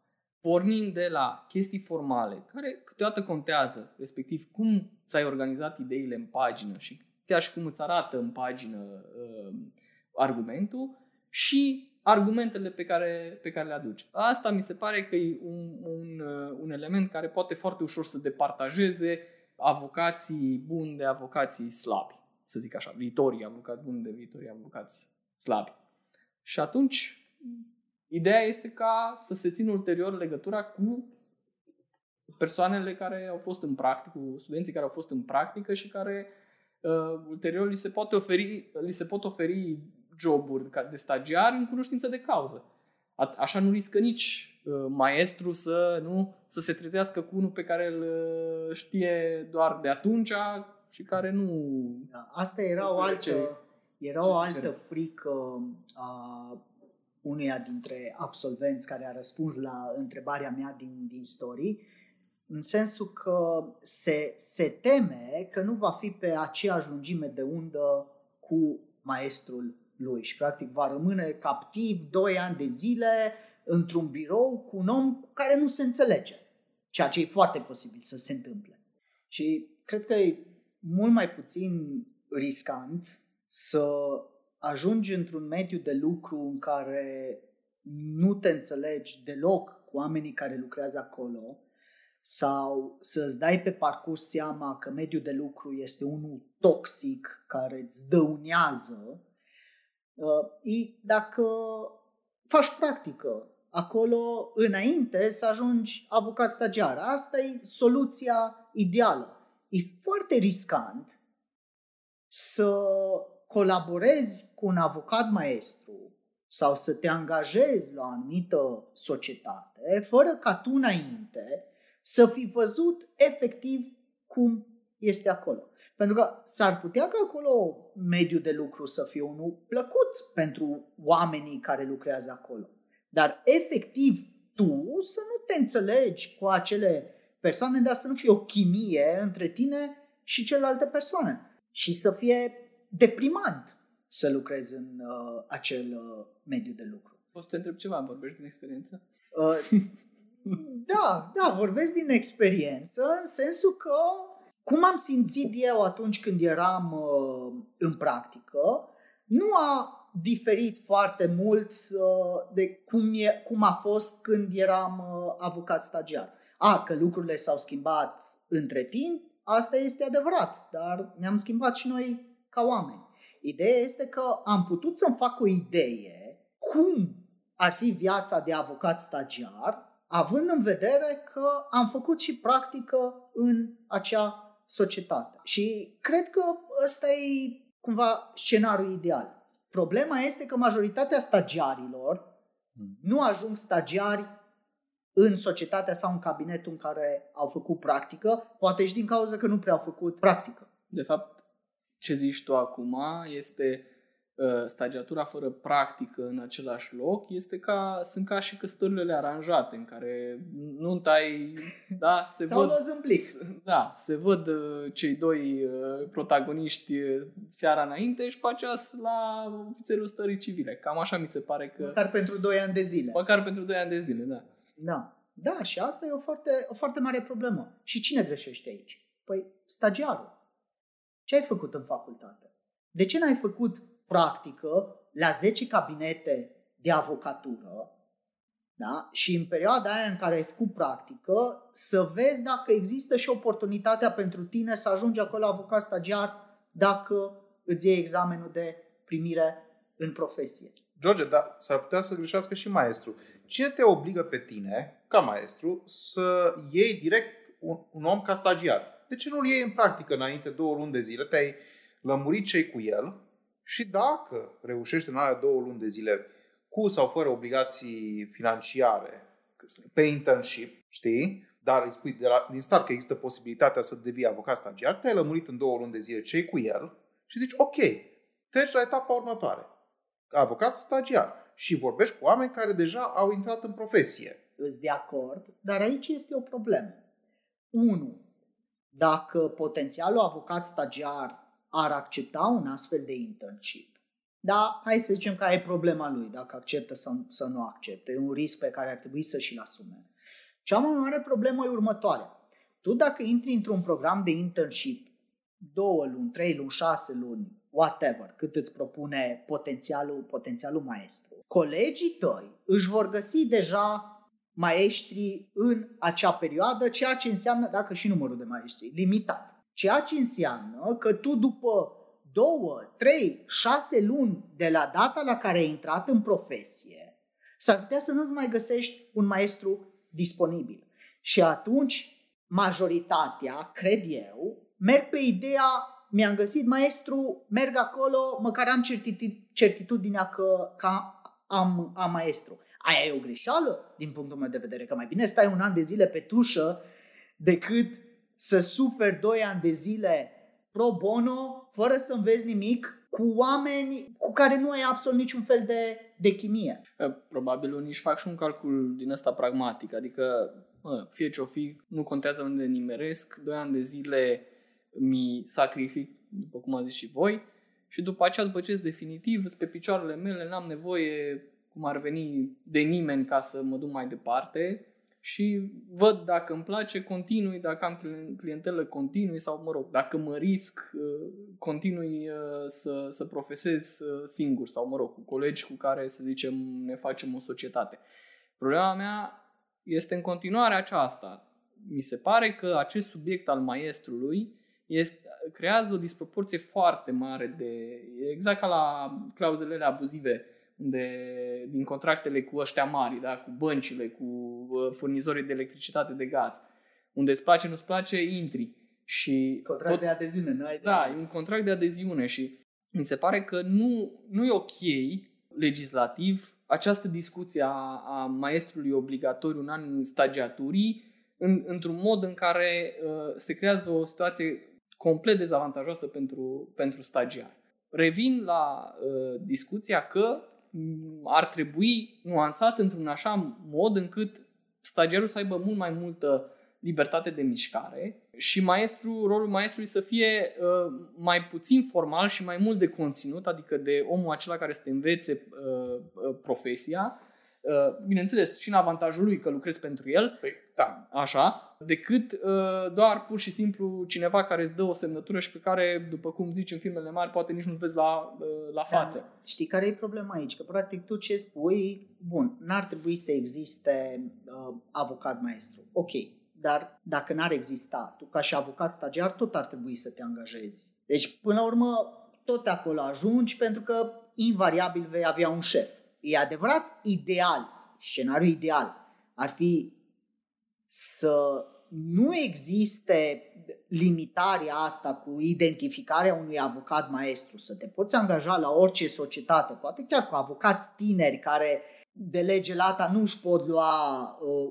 pornind de la chestii formale, care câteodată contează, respectiv cum ți-ai organizat ideile în pagină și chiar și cum îți arată în pagină argumentul, și argumentele pe care le aduci. Asta mi se pare că e un element care poate foarte ușor să departajeze avocații buni de avocații slabi, să zic așa, viitorii avocați buni de viitorii avocați slabi. Și atunci, ideea este ca să se țină ulterior legătura cu persoanele care au fost în practică, cu studenții care au fost în practică și care ulterior li se pot oferi joburi de stagiari în cunoștință de cauză. Așa nu riscă nici maestru să se trezească cu unul pe care îl știe doar de atunci și care nu... Asta era o altă frică a uneia dintre absolvenți care a răspuns la întrebarea mea din story, în sensul că se teme că nu va fi pe aceeași lungime de undă cu maestrul lui și practic va rămâne captiv 2 ani de zile într-un birou cu un om cu care nu se înțelege, ceea ce e foarte posibil să se întâmple. Și cred că e mult mai puțin riscant să ajungi într-un mediu de lucru în care nu te înțelegi deloc cu oamenii care lucrează acolo sau să-ți dai pe parcurs seama că mediul de lucru este unul toxic care îți dăunează, dacă faci practică acolo înainte să ajungi avocat stagiar. Asta e soluția ideală. E foarte riscant să colaborezi cu un avocat maestru sau să te angajezi la o anumită societate fără ca tu înainte să fi văzut efectiv cum este acolo. Pentru că s-ar putea ca acolo mediul de lucru să fie unul plăcut pentru oamenii care lucrează acolo. Dar efectiv tu să nu te înțelegi cu acele persoane, dar să nu fie o chimie între tine și celelalte persoane. Și să fie deprimant să lucrezi în acel mediu de lucru. O să te întreb ceva, vorbești din experiență? Da, vorbesc din experiență în sensul că cum am simțit eu atunci când eram în practică, nu a diferit foarte mult de cum a fost când eram avocat stagiar. Că lucrurile s-au schimbat între timp, asta este adevărat, dar ne-am schimbat și noi ca oameni. Ideea este că am putut să-mi fac o idee cum ar fi viața de avocat stagiar, având în vedere că am făcut și practică în acea societatea. Și cred că ăsta e cumva scenariul ideal. Problema este că majoritatea stagiarilor nu ajung stagiari în societatea sau în cabinetul în care au făcut practică, poate și din cauza că nu prea au făcut practică. De fapt, ce zici tu acum este stagiatura fără practică în același loc, sunt ca și căsătorile aranjate în care nunta ai, da, se văd, da, se văd cei doi protagoniști seara înainte și pe aceea la ofițerul stării civile. Cam așa mi se pare că... Măcar pentru 2 ani de zile, da. Da, și asta e o foarte mare problemă. Și cine greșește aici? Păi stagiarul. Ce ai făcut în facultate? De ce n-ai făcut practică la 10 cabinete de avocatură Da? Și în perioada aia în care ai făcut practică, să vezi dacă există și oportunitatea pentru tine să ajungi acolo avocat stagiar dacă îți iei examenul de primire în profesie. George, dar s-ar putea să greșească și maestru. Cine te obligă pe tine, ca maestru, să iei direct un om ca stagiar? De ce nu-l iei în practică înainte 2 luni de zile? Te-ai lămurit ce-i cu el și dacă reușești în alea 2 luni de zile cu sau fără obligații financiare pe internship, știi? Dar îi spui din start că există posibilitatea să devii avocat stagiar, te-ai lămurit în 2 luni de zile ce-i cu el și zici, ok, treci la etapa următoare. Avocat stagiar. Și vorbești cu oameni care deja au intrat în profesie. Îți de acord, dar aici este o problemă. 1. Dacă potențialul avocat stagiar ar accepta un astfel de internship, dar hai să zicem că e problema lui, dacă acceptă sau să nu accepte. E un risc pe care ar trebui să și-l asume. Cea mai mare problemă e următoarea. Tu dacă intri într-un program de internship 2 luni, 3 luni, 6 luni, whatever, cât îți propune potențialul maestru, colegii tăi își vor găsi deja maestri în acea perioadă, ceea ce înseamnă, dacă și numărul de maestri, limitat. Ceea ce înseamnă că tu după 2, 3, 6 luni de la data la care ai intrat în profesie, s-ar putea să nu-ți mai găsești un maestru disponibil. Și atunci majoritatea, cred eu, merg pe ideea mi-am găsit maestru, merg acolo, măcar am certitudinea că am maestru. Aia e o greșeală din punctul meu de vedere, că mai bine stai 1 an de zile pe tușă decât să suferi 2 ani de zile pro bono, fără să înveți nimic, cu oameni cu care nu ai absolut niciun fel de chimie. Probabil unii își fac și un calcul din ăsta pragmatic, adică fie ce-o fi, nu contează unde nimeresc, 2 ani de zile mi sacrific, după cum ați zis și voi, și după aceea, după ce sunt definitiv, pe picioarele mele, n-am nevoie, cum ar veni, de nimeni ca să mă duc mai departe și văd dacă îmi place, continui, dacă am clientelă, continui sau, mă rog, dacă mă risc, continui să profesez singur sau, mă rog, cu colegi cu care, să zicem, ne facem o societate. Problema mea este în continuare aceasta. Mi se pare că acest subiect al maestrului creează o disproporție foarte mare exact ca la clauzelele abuzive din contractele cu ăștia mari, da? Cu băncile, cu furnizorii de electricitate, de gaz, unde îți place, nu-ți place, intri. Și contract de adeziune, nu ai de Da, e un contract de adeziune și mi se pare că nu e ok legislativ această discuție a maestrului obligatoriu în anii stagiaturii, într-un mod în care se creează o situație complet dezavantajoasă pentru stagiari. Revin la discuția că ar trebui nuanțat într-un așa mod încât stagiarul să aibă mult mai multă libertate de mișcare și rolul maestrului să fie mai puțin formal și mai mult de conținut, adică de omul acela care să te învețe profesia, bineînțeles, și în avantajul lui că lucrezi pentru el, păi, da. Așa, decât doar pur și simplu cineva care îți dă o semnătură și pe care, după cum zici în filmele mari, poate nici nu-l vezi la față. Da, știi care e problema aici? Că practic tu ce spui, bun, n-ar trebui să existe avocat maestru, ok, dar dacă n-ar exista, tu ca și avocat stagiar tot ar trebui să te angajezi. Deci, până la urmă, tot acolo ajungi pentru că invariabil vei avea un șef. E adevărat, ideal, scenariul ideal ar fi să nu existe limitarea asta cu identificarea unui avocat maestru, să te poți angaja la orice societate, poate chiar cu avocați tineri care de lege lata nu își pot lua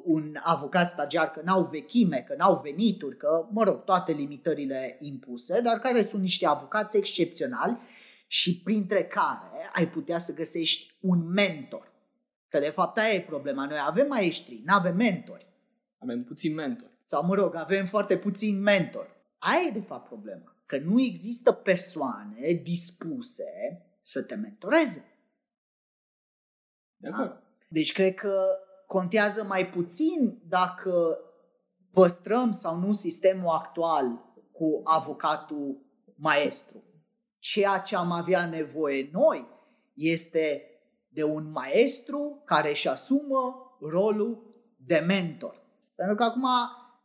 un avocat stagiar că n-au vechime, că n-au venituri, că, mă rog, toate limitările impuse, dar care sunt niște avocați excepționali și printre care ai putea să găsești un mentor. Că de fapt aia e problema. Noi avem maestri, n-avem mentori. Avem puțin mentori. Sau mă rog, avem foarte puțin mentor. Aia e de fapt problema. Că nu există persoane dispuse să te mentoreze. Da? Deci cred că contează mai puțin dacă păstrăm sau nu sistemul actual cu avocatul maestru. Ceea ce am avea nevoie noi este de un maestru care își asumă rolul de mentor. Pentru că acum,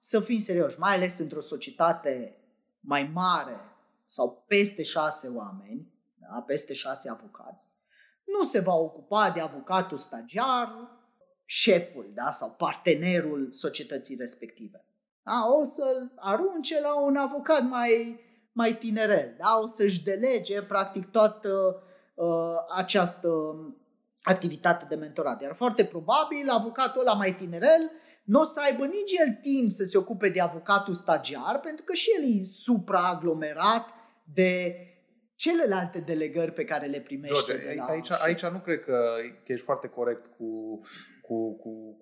să fim serioși, mai ales într-o societate mai mare sau peste 6 oameni, da, peste 6 avocați, nu se va ocupa de avocatul stagiar, șeful, da, sau partenerul societății respective. Da, o să-l arunce la un avocat mai tinerel, da, o să-și delege practic toată această activitate de mentorat. Iar foarte probabil avocatul ăla mai tinerel nu o să aibă nici el timp să se ocupe de avocatul stagiar, pentru că și el e supraaglomerat de celelalte delegări pe care le primește. George, aici nu cred că ești foarte corect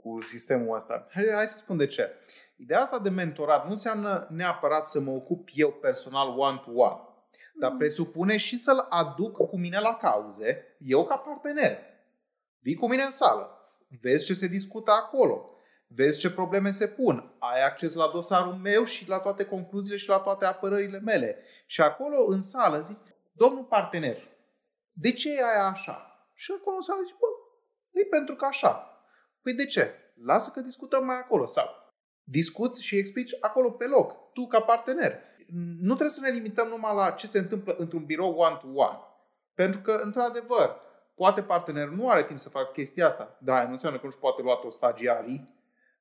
cu sistemul ăsta. Hai să spun de ce. Ideea asta de mentorat nu înseamnă neapărat să mă ocup eu personal one-to-one, dar presupune și să-l aduc cu mine la cauze, eu ca partener. Vii cu mine în sală, vezi ce se discută acolo, vezi ce probleme se pun, ai acces la dosarul meu și la toate concluziile și la toate apărările mele. Și acolo, în sală, zic, domnul partener, de ce e așa? Și acolo în sală zic, bă, e pentru că așa. Păi de ce? Lasă că discutăm mai acolo. Sau discuți și explici acolo pe loc, tu ca partener. Nu trebuie să ne limităm numai la ce se întâmplă într-un birou one-to-one. Pentru că, într-adevăr, poate partenerul nu are timp să facă chestia asta. Da, nu înseamnă că nu-și poate lua toți stagiarii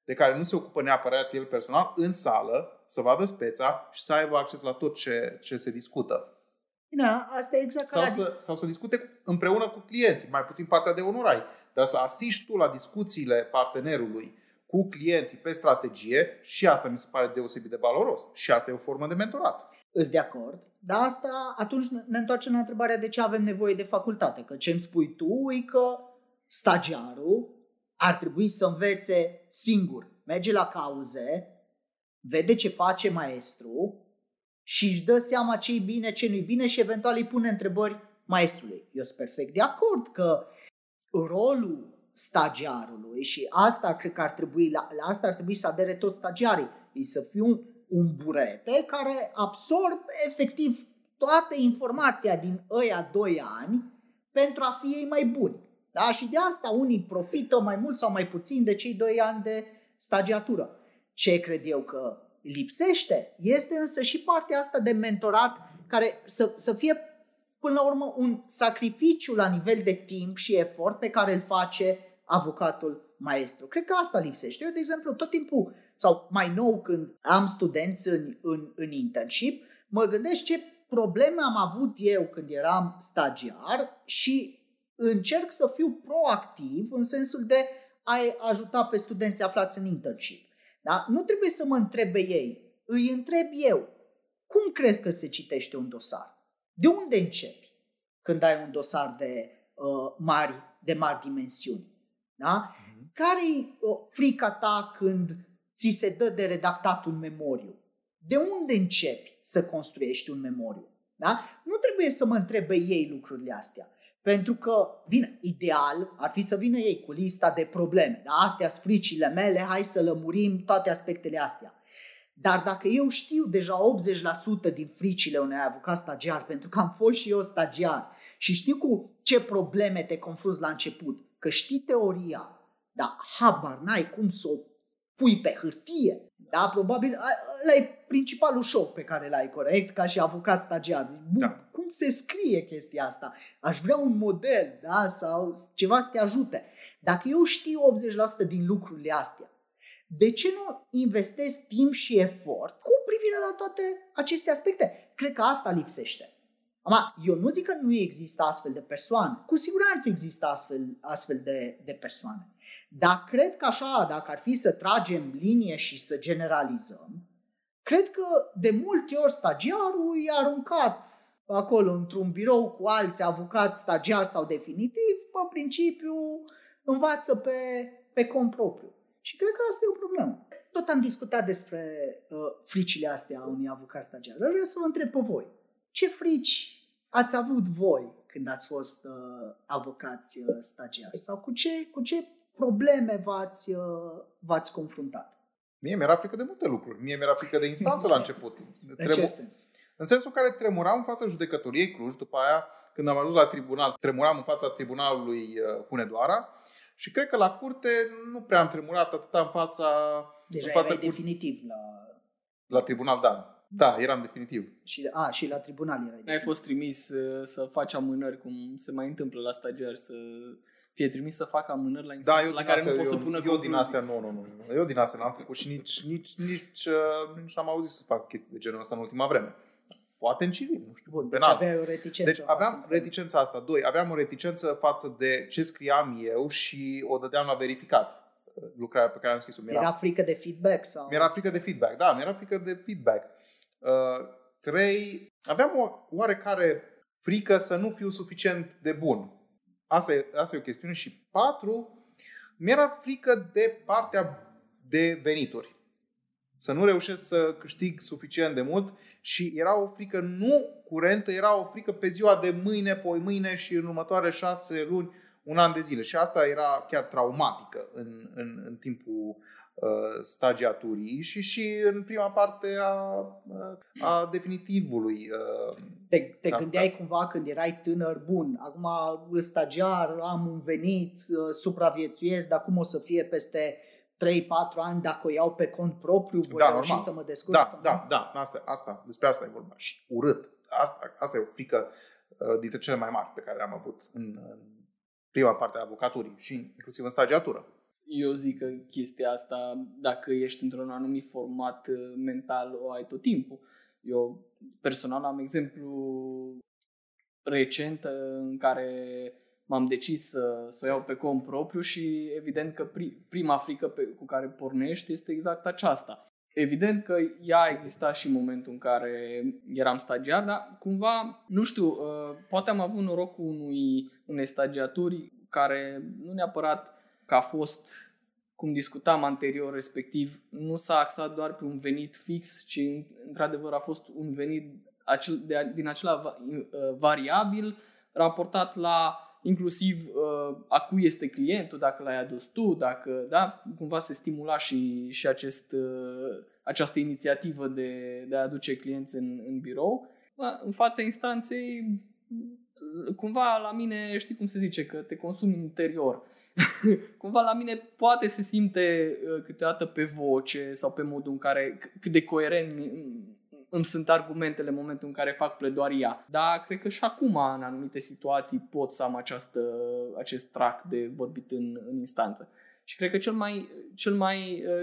de care nu se ocupă neapărat el personal, în sală, să vadă speța și să aibă acces la tot ce se discută. Da, asta e exact sau, să discute împreună cu clienții, mai puțin partea de onorai, dar să asiști tu la discuțiile partenerului cu clienții pe strategie, și asta mi se pare deosebit de valoros. Și asta e o formă de mentorat. Îți de acord, dar asta atunci ne întoarcem la întrebarea de ce avem nevoie de facultate. Că ce îmi spui tu e că stagiarul ar trebui să învețe singur. Merge la cauze, vede ce face maestru și își dă seama ce e bine, ce nu-i bine și eventual îi pune întrebări maestrului. Eu sunt perfect de acord că rolul stagiarului, și asta cred că ar trebui, la asta ar trebui să adere toți stagiarii, e să fie un burete care absorb efectiv toată informația din ăia 2 ani pentru a fi ei mai buni. Da? Și de asta unii profită mai mult sau mai puțin de cei 2 ani de stagiatură. Ce cred eu că lipsește este însă și partea asta de mentorat, care să fie până la urmă un sacrificiu la nivel de timp și efort pe care îl face avocatul maestru. Cred că asta lipsește. Eu, de exemplu, tot timpul sau mai nou când am studenți în internship, mă gândesc ce probleme am avut eu când eram stagiar și încerc să fiu proactiv în sensul de a-i ajuta pe studenții aflați în internship. Da? Nu trebuie să mă întrebe ei, îi întreb eu. Cum crezi că se citește un dosar? De unde începi când ai un dosar de mari dimensiuni? Da? Care-i frica ta când ți se dă de redactat un memoriu? De unde începi să construiești un memoriu? Da? Nu trebuie să mă întrebe ei lucrurile astea. Pentru că, bine, ideal ar fi să vină ei cu lista de probleme. Da? Astea sunt fricile mele, hai să lămurim toate aspectele astea. Dar dacă eu știu deja 80% din fricile unui avocat stagiar, pentru că am fost și eu stagiar și știu cu ce probleme te confrunți la început, că știi teoria, dar habar n-ai cum să o pui pe hârtie, da? Probabil ăla e principalul șoc pe care l-ai, corect, ca și avocat stagiar. Da. Cum se scrie chestia asta? Aș vrea un model, da? Sau ceva să te ajute. Dacă eu știu 80% din lucrurile astea, de ce nu investezi timp și efort cu privire la toate aceste aspecte? Cred că asta lipsește. Eu nu zic că nu există astfel de persoane. Cu siguranță există astfel de persoane. Dar cred că așa, dacă ar fi să tragem linie și să generalizăm, cred că de multe ori stagiarul e aruncat acolo într-un birou cu alți avocați stagiari sau definitiv, pe principiu învață pe cont propriu. Și cred că asta e o problemă. Tot am discutat despre fricile astea a unui avocat stagiar. Vreau să vă întreb pe voi. Ce frici ați avut voi când ați fost avocați stagiari? Sau cu ce probleme v-ați confruntat? Mie mi-era frică de multe lucruri. Mie mi-era frică de instanță la început. În ce sens? În sensul care tremuram în fața judecătoriei Cluj. După aia, când am ajuns la tribunal, tremuram în fața tribunalului Hunedoara. Și cred că la curte nu prea am tremurat atâta în fața... Deja erai definitiv la... La tribunal, da. Da, eram definitiv. Și la tribunal erai definitiv. Ai fost trimis să faci amânări, cum se mai întâmplă la stagiari, să fie trimis să facă amânări la instanță, da, la care astea, nu poți să pună concluzii. Eu din astea nu. Eu din astea n-am făcut și nici n-am auzit să fac chestii de genul ăsta în ultima vreme. Poate în civil, nu știu. Bun, deci aveai o reticență. Deci aveam reticența asta. Doi, aveam o reticență față de ce scriam eu și o dădeam la verificat. Lucrarea pe care am scris-o. Mi-era frică de feedback? Sau? Mi-era frică de feedback, da. Mi-era frică de feedback. Trei, aveam o oarecare frică să nu fiu suficient de bun. Asta e o chestiune. Și patru, mi-era frică de partea de venituri. Să nu reușesc să câștig suficient de mult și era o frică nu curentă, era o frică pe ziua de mâine, poimâine și în următoare 6 luni, un an de zile. Și asta era chiar traumatică în timpul stagiaturii și în prima parte a definitivului. Te gândeai cumva când erai tânăr, bun, acum stagiar, am un venit, supraviețuiesc, dar cum o să fie peste... 3-4 ani, dacă o iau pe cont propriu, voi reuși să mă descurc. Da. Asta, despre asta e vorba. Și urât. Asta e o frică dintre cele mai mari pe care le-am avut în prima parte a avocaturii și inclusiv în stagiatură. Eu zic că chestia asta, dacă ești într-un anumit format mental, o ai tot timpul. Eu personal am exemplu recent în care... m-am decis să o iau pe cont propriu și evident că prima frică cu care pornești este exact aceasta. Evident că ea exista și în momentul în care eram stagiar, dar cumva, nu știu, poate am avut norocul unei stagiaturi care nu neapărat că a fost, cum discutam anterior, respectiv, nu s-a axat doar pe un venit fix, ci într-adevăr a fost un venit din acela variabil raportat la inclusiv a cui este clientul, dacă l-ai adus tu, dacă, da, cumva se stimula și această inițiativă de a aduce clienți în birou. În fața instanței, cumva la mine, știi cum se zice, că te consumi interior. Cumva la mine poate se simte câteodată pe voce sau pe modul în care, cât de coerent îmi sunt argumentele în momentul în care fac pledoaria. Dar cred că și acum, în anumite situații, pot să am acest trac de vorbit în instanță. Și cred că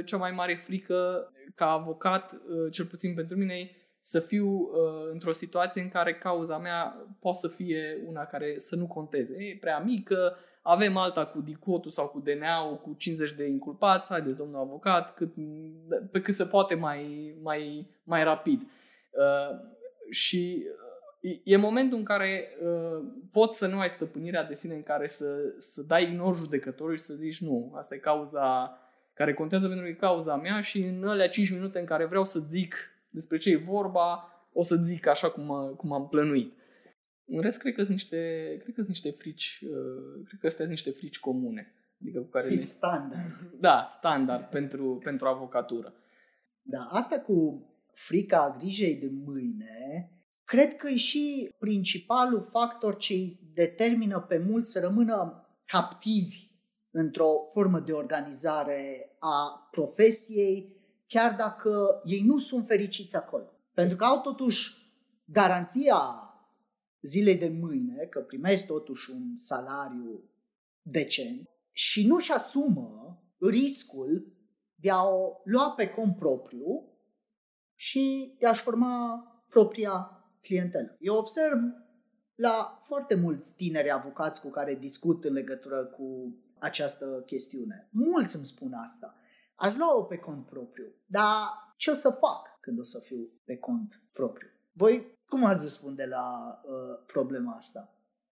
cea mai mare frică ca avocat, cel puțin pentru mine, e să fiu într-o situație în care cauza mea poate să fie una care să nu conteze. E prea mică, avem alta cu DIICOT-ul sau cu DNA-ul cu 50 de inculpați, haideți domnul avocat, pe cât se poate mai rapid. Și e momentul în care poți să nu ai stăpânirea de sine, în care să dai ignor judecătorului și să zici nu, asta e cauza care contează pentru că e cauza mea și în alea 5 minute în care vreau să zic despre ce e vorba, o să zic așa cum am plănuit. În rest, cred că sunt niște frici comune. Adică cu care standard. Da, standard pentru avocatură. Da, asta cu frica grijei de mâine, cred că e și principalul factor ce îi determină pe mulți să rămână captivi într-o formă de organizare a profesiei, chiar dacă ei nu sunt fericiți acolo. Pentru că au totuși garanția zilei de mâine, că primești totuși un salariu decent și nu-și asumă riscul de a o lua pe cont propriu și de a-și forma propria clientelă. Eu observ la foarte mulți tineri avocați cu care discut în legătură cu această chestiune. Mulți îmi spun asta. Aș lua-o pe cont propriu, dar ce o să fac când o să fiu pe cont propriu? Voi cum ați răspunde la problema asta?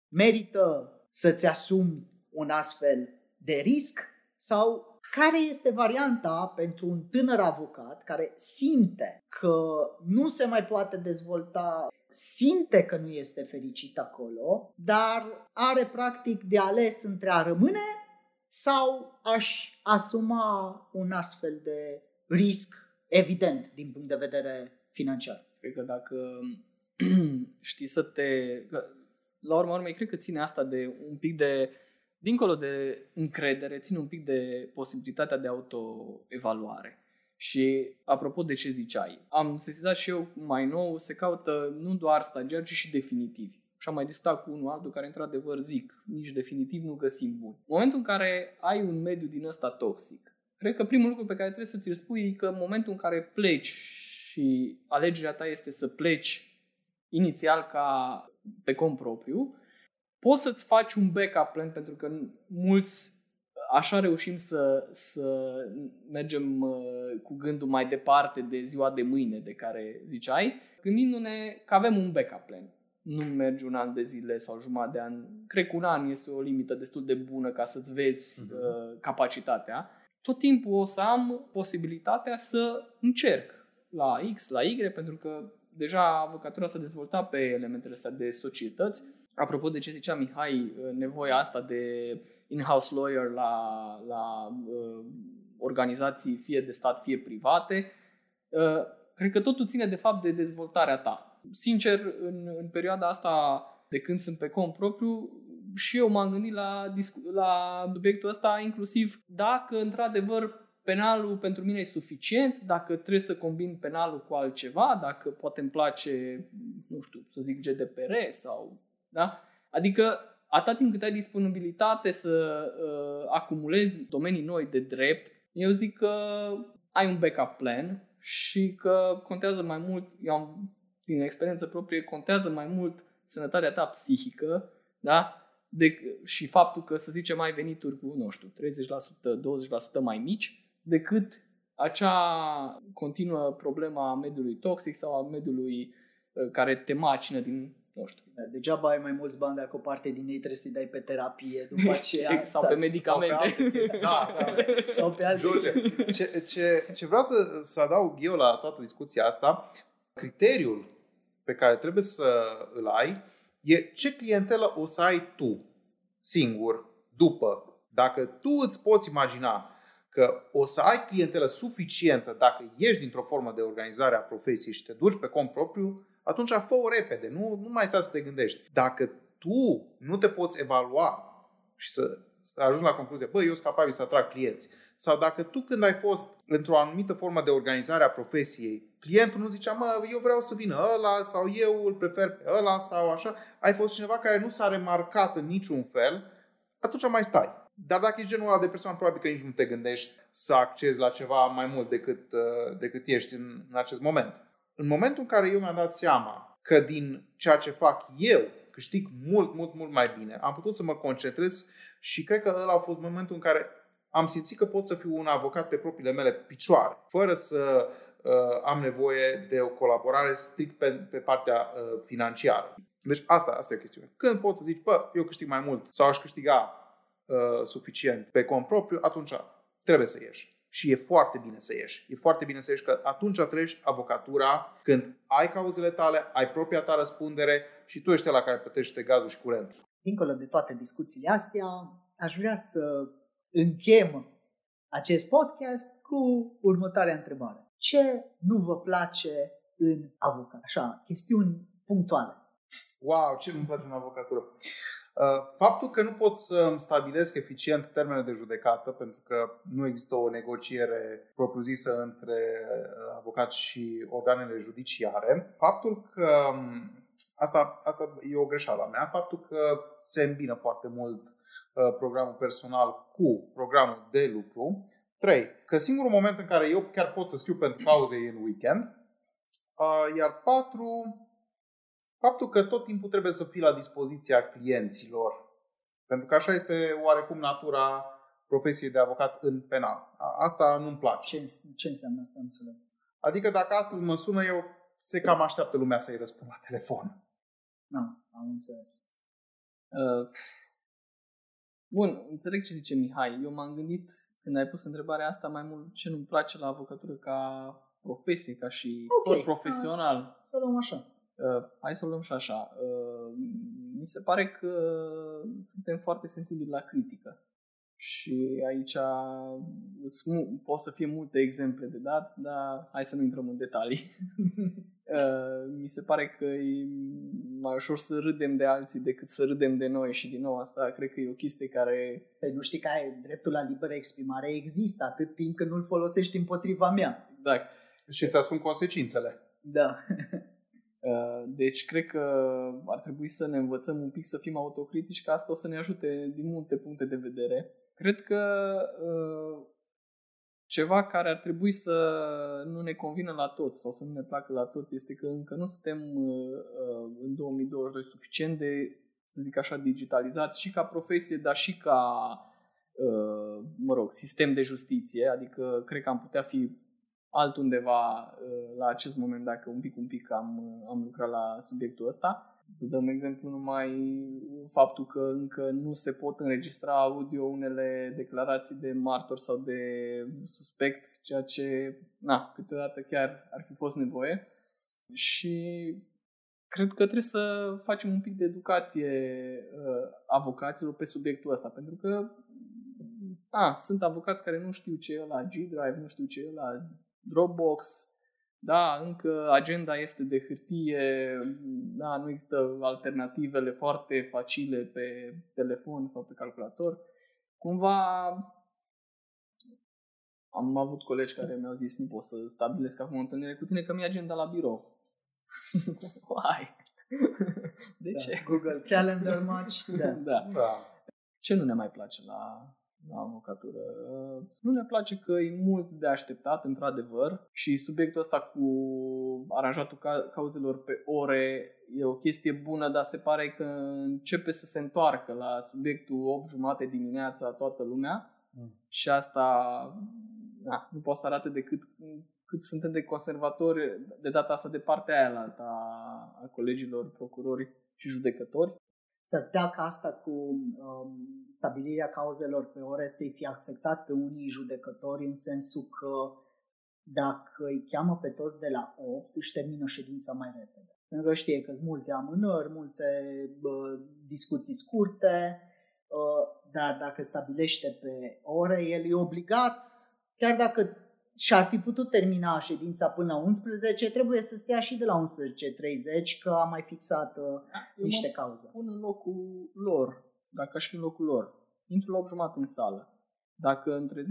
Merită să-ți asumi un astfel de risc? Sau care este varianta pentru un tânăr avocat care simte că nu se mai poate dezvolta, simte că nu este fericit acolo, dar are practic de ales între a rămâne sau a-și asuma un astfel de risc evident din punct de vedere financiar? Cred că dacă știi la urma urmei, cred că ține asta de un pic de Dincolo de încredere, țin un pic de posibilitatea de autoevaluare. Și apropo de ce ziceai, am sesizat și eu mai nou, se caută nu doar stagiari, ci și definitivi. Și am mai discutat cu unul altul care într-adevăr zic, nici definitiv nu găsim bun. În momentul în care ai un mediu din ăsta toxic, cred că primul lucru pe care trebuie să ți-l spui e că în momentul în care pleci și alegerea ta este să pleci inițial ca pe cont propriu, poți să-ți faci un backup plan, pentru că mulți așa reușim să mergem cu gândul mai departe de ziua de mâine de care ziceai, gândindu-ne că avem un backup plan. Nu mergi un an de zile sau jumătate de an. Cred că un an este o limită destul de bună ca să-ți vezi capacitatea. Tot timpul o să am posibilitatea să încerc la X, la Y, pentru că deja avocatura s-a dezvoltat pe elementele astea de societăți. Apropo de ce zicea Mihai, nevoia asta de in-house lawyer la organizații fie de stat, fie private, cred că totul ține de fapt de dezvoltarea ta. Sincer, în perioada asta de când sunt pe cont propriu, și eu m-am gândit la subiectul ăsta, inclusiv dacă într-adevăr penalul pentru mine e suficient, dacă trebuie să combin penalul cu altceva, dacă poate îmi place, nu știu, să zic GDPR sau... Da? Adică atât timp cât ai disponibilitate să acumulezi domenii noi de drept, eu zic că ai un backup plan și că contează mai mult, eu am din experiență proprie, contează mai mult sănătatea ta psihică, da? Și faptul că, să zicem, ai venituri cu, nu știu, 30%, 20% mai mici decât acea continuă problemă a mediului toxic sau a mediului care te macină din... Nu știu. Degeaba ai mai mulți bani dacă o parte din ei trebuie să-i dai pe terapie după aceea. sau pe medicamente. Sau pe alte. Ce vreau să adaug eu la toată discuția asta, criteriul pe care trebuie să îl ai e ce clientelă o să ai tu singur după. Dacă tu îți poți imagina că o să ai clientelă suficientă dacă ieși dintr-o formă de organizare a profesiei și te duci pe cont propriu, atunci fă-o repede, nu mai stai să te gândești. Dacă tu nu te poți evalua și să ajungi la concluzie, băi, eu sunt capabil să atrag clienți, sau dacă tu când ai fost într-o anumită formă de organizare a profesiei, clientul nu zicea, mă, eu vreau să vină ăla sau eu îl prefer pe ăla sau așa, ai fost cineva care nu s-a remarcat în niciun fel, atunci mai stai. Dar dacă ești genul ăla de persoană, probabil că nici nu te gândești să accesi la ceva mai mult decât ești în acest moment. În momentul în care eu mi-am dat seama că din ceea ce fac eu câștig mult, mult, mult mai bine, am putut să mă concentrez și cred că ăla a fost momentul în care am simțit că pot să fiu un avocat pe propriile mele picioare, fără să am nevoie de o colaborare strict pe partea financiară. Deci asta e chestiunea. Când poți să zici, bă, eu câștig mai mult sau aș câștiga suficient pe cont propriu, atunci trebuie să ieși. Și e foarte bine să ieși. E foarte bine să ieși că atunci treci avocatura când ai cauzele tale, ai propria ta răspundere și tu ești ăla care plătește gazul și curentul. Dincolo de toate discuțiile astea, aș vrea să închem acest podcast cu următoarea întrebare. Ce nu vă place în avocatură? Așa, chestiuni punctuale. Wow, ce nu-mi place în avocatură? Faptul că nu pot să stabilesc eficient termenele de judecată, pentru că nu există o negociere propriu-zisă între avocat și organele judiciare. Faptul că, asta e o greșeală a mea, faptul că se îmbină foarte mult programul personal cu programul de lucru. 3. Că singurul moment în care eu chiar pot să scriu pentru pauze e în weekend. Iar 4. Faptul că tot timpul trebuie să fii la dispoziția clienților, pentru că așa este oarecum natura profesiei de avocat în penal. Asta nu-mi place. Ce înseamnă asta, înțeleg? Adică dacă astăzi mă sună, eu se cam așteaptă lumea să-i răspund la telefon. Da, am înțeles. Bun, înțeleg ce zice Mihai. Eu m-am gândit, când ai pus întrebarea asta, mai mult ce nu-mi place la avocatură ca profesie, ca și tot profesional. Să luăm așa. Hai să o luăm și așa. Mi se pare că suntem foarte sensibili la critică. Și aici pot să fie multe exemple de dat, dar hai să nu intrăm în detalii. Mi se pare că e mai ușor să râdem de alții decât să râdem de noi și din nou asta cred că e o chestie care... Păi nu știi că dreptul la liberă exprimare există atât timp când nu-l folosești împotriva mea. Da. Și îți asumi consecințele. Da. Deci cred că ar trebui să ne învățăm un pic să fim autocritici, că asta o să ne ajute din multe puncte de vedere. Cred că ceva care ar trebui să nu ne convină la toți sau să nu ne placă la toți este că încă nu suntem în 2022 suficient de, să zic așa, digitalizați și ca profesie, dar și ca sistem de justiție. Adică cred că am putea fi altundeva la acest moment dacă un pic am lucrat la subiectul ăsta. Să dăm exemplu numai faptul că încă nu se pot înregistra audio unele declarații de martor sau de suspect, ceea ce câteodată chiar ar fi fost nevoie. Și cred că trebuie să facem un pic de educație avocaților pe subiectul ăsta, pentru că sunt avocați care nu știu ce e la G-Drive, nu știu ce e la Dropbox. Da, încă agenda este de hârtie, da, nu există alternativele foarte facile pe telefon sau pe calculator. Cumva am avut colegi care mi-au zis nu pot să stabilesc acum o întâlnire cu tine că mi-e agenda la birou. Why? De ce? Da. Google Calendar much? Da. Ce nu ne mai place la avocatură? Nu ne place că e mult de așteptat, într-adevăr, și subiectul ăsta cu aranjatul cauzelor pe ore e o chestie bună, dar se pare că începe să se întoarcă la subiectul 8:30 dimineața toată lumea și asta nu poate să arate decât cât suntem de conservatori de data asta de partea aia a colegilor procurori și judecători. S-ar putea ca asta cu stabilirea cauzelor pe ore să-i fie afectat pe unii judecători în sensul că dacă îi cheamă pe toți de la 8, își termină ședința mai repede. Pentru că știe că sunt multe amânări, multe discuții scurte, dar dacă stabilește pe ore, el e obligat, chiar dacă și-ar fi putut termina ședința până la 11, trebuie să stea și de la 11:30, că a mai fixat niște cauze. Pun în locul lor, dacă aș fi în locul lor, intru la 8:30 în sală. Dacă între 10:30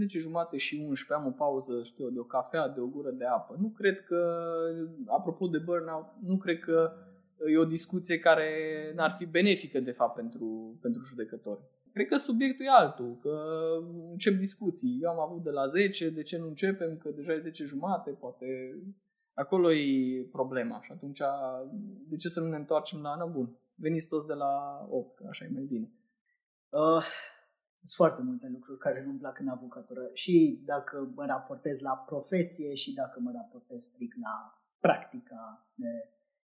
și 11 am o pauză, de o cafea, de o gură de apă, nu cred că, apropo de burnout, nu cred că e o discuție care n-ar fi benefică, de fapt, pentru judecători. Cred că subiectul e altul, că încep discuții. Eu am avut de la 10, de ce nu începem, că deja e 10:30, poate acolo e problema și atunci de ce să nu ne întoarcem la bun? Veniți toți de la 8, că așa e mai bine. Sunt foarte multe lucruri care nu-mi plac în avocatură și dacă mă raportez la profesie și dacă mă raportez strict la practica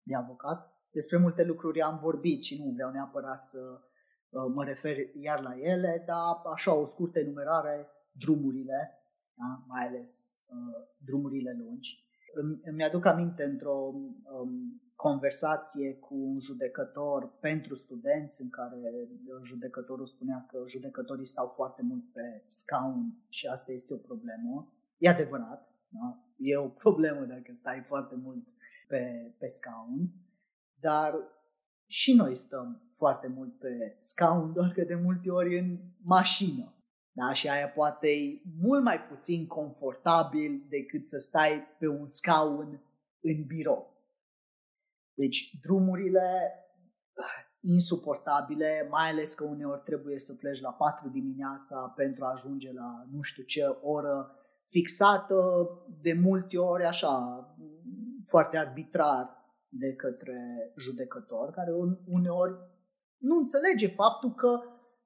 de avocat. Despre multe lucruri am vorbit și nu vreau neapărat să mă refer iar la ele, dar așa o scurtă enumerare, drumurile, da? Mai ales drumurile lungi. Îmi aduc aminte într-o conversație cu un judecător pentru studenți în care judecătorul spunea că judecătorii stau foarte mult pe scaun și asta este o problemă. E adevărat, da? E o problemă dacă stai foarte mult pe scaun, dar și noi stăm foarte mult pe scaun, doar că de multe ori în mașină. Da? Și aia poate e mult mai puțin confortabil decât să stai pe un scaun în birou. Deci drumurile insuportabile, mai ales că uneori trebuie să pleci la 4 dimineața pentru a ajunge la nu știu ce oră fixată, de multe ori așa, foarte arbitrar de către judecător, care uneori nu înțelege faptul că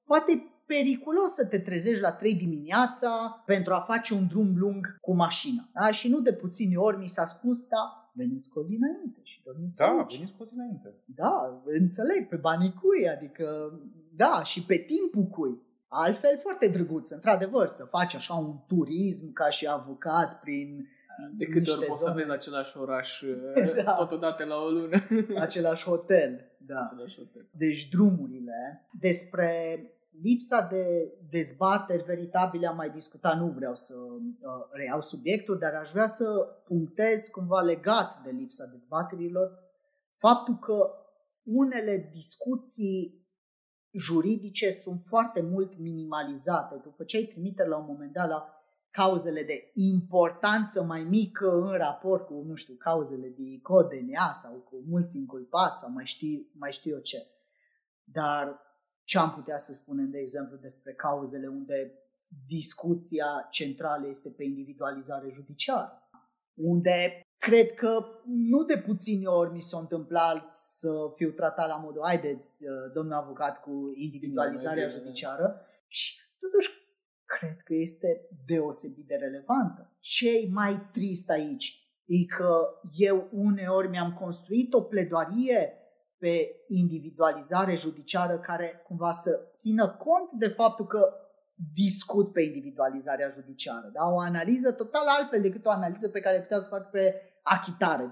poate e periculos să te trezești la 3 dimineața pentru a face un drum lung cu mașina. Da? Și nu de puține ori mi s-a spus, veniți cu o zi înainte și dormiți aici. Veniți cu o zi înainte. Da, înțeleg, pe banii cui, adică, da, și pe timpul cui. Altfel, foarte drăguț, într-adevăr, să faci așa un turism ca și avocat prin... De câte ori poți să vezi același oraș totodată la o lună. Același hotel, da. Același hotel. Deci drumurile, despre lipsa de dezbateri veritabile am mai discutat, nu vreau să reiau subiectul, dar aș vrea să punctez cumva legat de lipsa dezbaterilor faptul că unele discuții juridice sunt foarte mult minimalizate. Tu făceai trimitere la un moment dat la cauzele de importanță mai mică în raport cu, nu știu, cauzele de CODNA sau cu mulți inculpați sau mai știu eu ce. Dar ce am putea să spunem, de exemplu, despre cauzele unde discuția centrală este pe individualizare judiciară, unde cred că nu de puține ori mi s-a întâmplat să fiu tratat la modul, haideți, domnul avocat, cu individualizarea judiciară, și totuși cred că este deosebit de relevantă. Ce-i mai trist aici e că eu uneori mi-am construit o pledoarie pe individualizare judiciară care cumva să țină cont de faptul că discut pe individualizarea judiciară. Da? O analiză total altfel decât o analiză pe care puteam să fac pe achitare,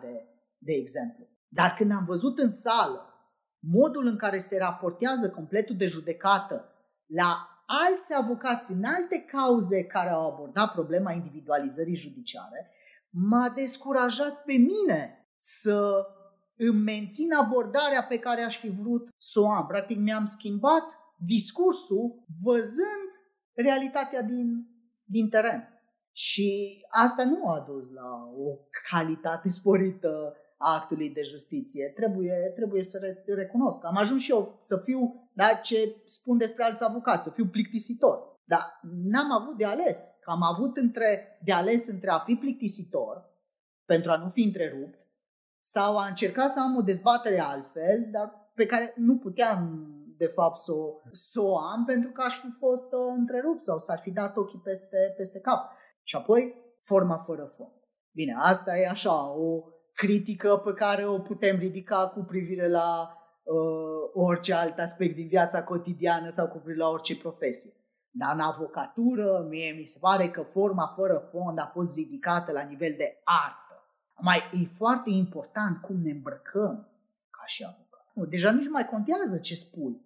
de exemplu. Dar când am văzut în sală modul în care se raportează completul de judecată la alți avocați în alte cauze care au abordat problema individualizării judiciare, m-a descurajat pe mine să îmi mențin abordarea pe care aș fi vrut să o am. Practic mi-am schimbat discursul văzând realitatea din teren. Și asta nu a dus la o calitate sporită a actului de justiție. Trebuie să recunosc. Am ajuns și eu să fiu, da, ce spun despre alți avocați, să fiu plictisitor. Dar n-am avut de ales. Că am avut de ales între a fi plictisitor, pentru a nu fi întrerupt, sau a încerca să am o dezbatere altfel, dar pe care nu puteam de fapt să o am, pentru că aș fi fost întrerupt sau s-ar fi dat ochii peste cap. Și apoi, forma fără fond. Bine, asta e așa, o critică pe care o putem ridica cu privire la orice alt aspect din viața cotidiană sau cu privire la orice profesie. Dar în avocatură, mie mi se pare că forma fără fond a fost ridicată la nivel de artă. E foarte important cum ne îmbrăcăm ca și avocat. Nu, deja nici nu mai contează ce spui.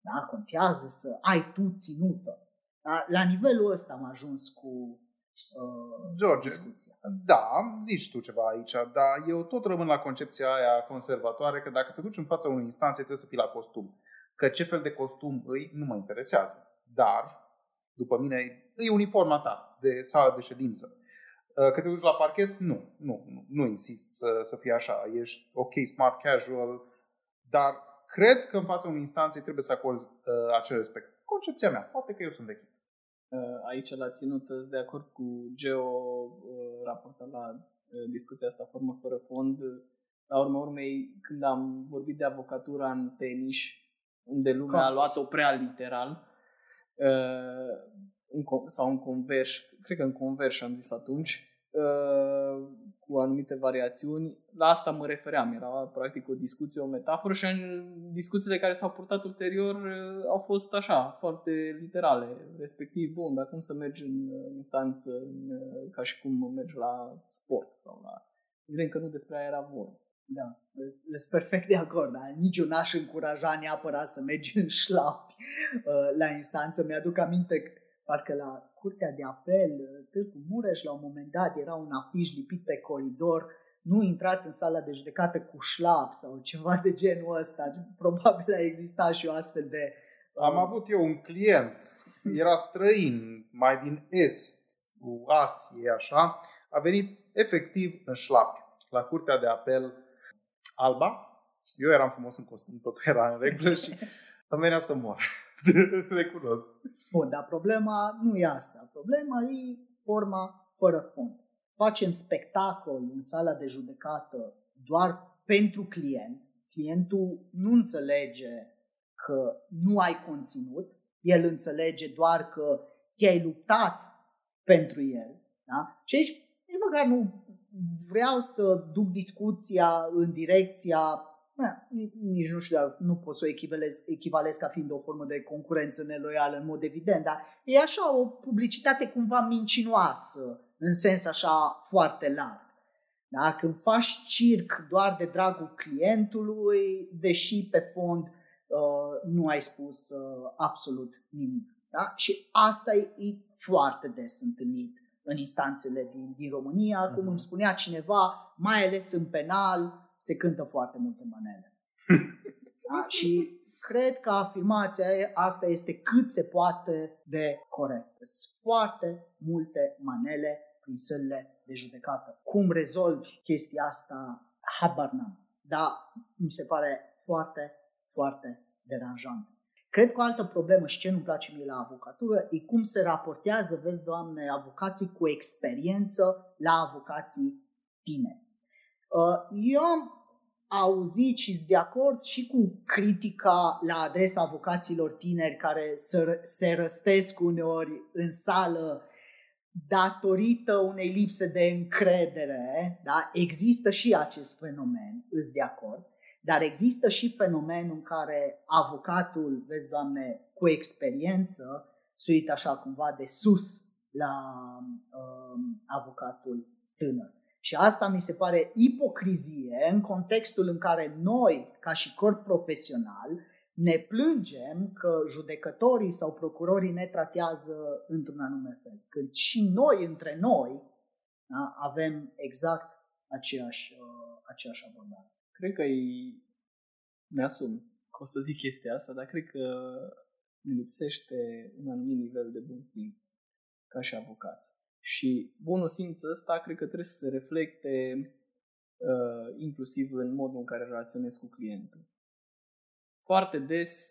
Da? Contează să ai tu ținută. Da? La nivelul ăsta am ajuns cu George, discuția. Da, zici tu ceva aici, dar eu tot rămân la concepția aia conservatoare că dacă te duci în fața unei instanțe trebuie să fii la costum. Că ce fel de costum îi nu mă interesează. Dar, după mine, e uniforma ta de sală de ședință. Că te duci la parchet, nu insist să fii așa. Ești ok, smart, casual, dar cred că în fața unei instanțe trebuie să acorzi acel respect. Concepția mea, poate că eu sunt de chip. Aici la ținut de acord cu Geo, raportat la discuția asta formă fără fond. La urma urmei, când am vorbit de avocatura în tenis, unde lumea a luat-o prea literal, sau în convers, cred că în convers am zis atunci, cu anumite variațiuni, la asta mă refeream, era practic o discuție, o metaforă, și discuțiile care s-au purtat ulterior au fost așa, foarte literale, respectiv, bun, dar cum să mergi în instanță ca și cum mergi la sport sau la... Evident că nu despre aia era vorba. Da, sunt perfect de acord, dar nici eu n-aș încuraja neapărat să mergi în șlapi la instanță. Mi-aduc aminte că parcă la Curtea de Apel Târgu Mureș, la un moment dat, era un afiș lipit pe coridor: nu intrați în sala de judecată cu șlap sau ceva de genul ăsta. Probabil a existat și o astfel de... Am avut eu un client, era străin, mai din estul Asiei, așa, a venit efectiv în șlapi la Curtea de Apel Alba. Eu eram frumos în costum, totul era în regulă și îmi venea să mor. Recunosc. Bun, dar problema nu e asta. Problema e forma fără fond. Facem spectacol în sala de judecată doar pentru client. Clientul nu înțelege că nu ai conținut. El înțelege doar că te-ai luptat pentru el. Da? Și aici nici măcar nu vreau să duc discuția în direcția... Nici nu știu, dar nu pot să o echivalez ca fiind o formă de concurență neloială, în mod evident, dar e așa o publicitate cumva mincinoasă, în sens așa foarte larg. Da? Când faci circ doar de dragul clientului, deși pe fond nu ai spus absolut nimic. Da? Și asta e foarte des întâlnit în instanțele din România. Cum îmi spunea cineva, mai ales în penal, se cântă foarte multe manele. Da? Și cred că afirmația asta este cât se poate de corectă. Sunt foarte multe manele prin sălile de judecată. Cum rezolvi chestia asta? Habar n-am. Dar mi se pare foarte, foarte deranjant. Cred că o altă problemă și ce nu-mi place mie la avocatură e cum se raportează, vezi, doamne, avocații cu experiență la avocații tineri. Eu am auzit și sunt de acord și cu critica la adresa avocaților tineri care se răstesc uneori în sală datorită unei lipse de încredere. Da? Există și acest fenomen, sunt de acord. Dar există și fenomenul în care avocatul, vezi, doamne, cu experiență, se uită așa cumva de sus la avocatul tânăr. Și asta mi se pare ipocrizie în contextul în care noi, ca și corp profesional, ne plângem că judecătorii sau procurorii ne tratează într-un anume fel. Când și noi, între noi, da, avem exact aceeași abordare. Cred că mi-asum că o să zic chestia asta, dar cred că lipsește un anumit nivel de bun simț ca și avocați. Și bunul simț ăsta cred că trebuie să se reflecte inclusiv în modul în care relaționezi cu clientul. Foarte des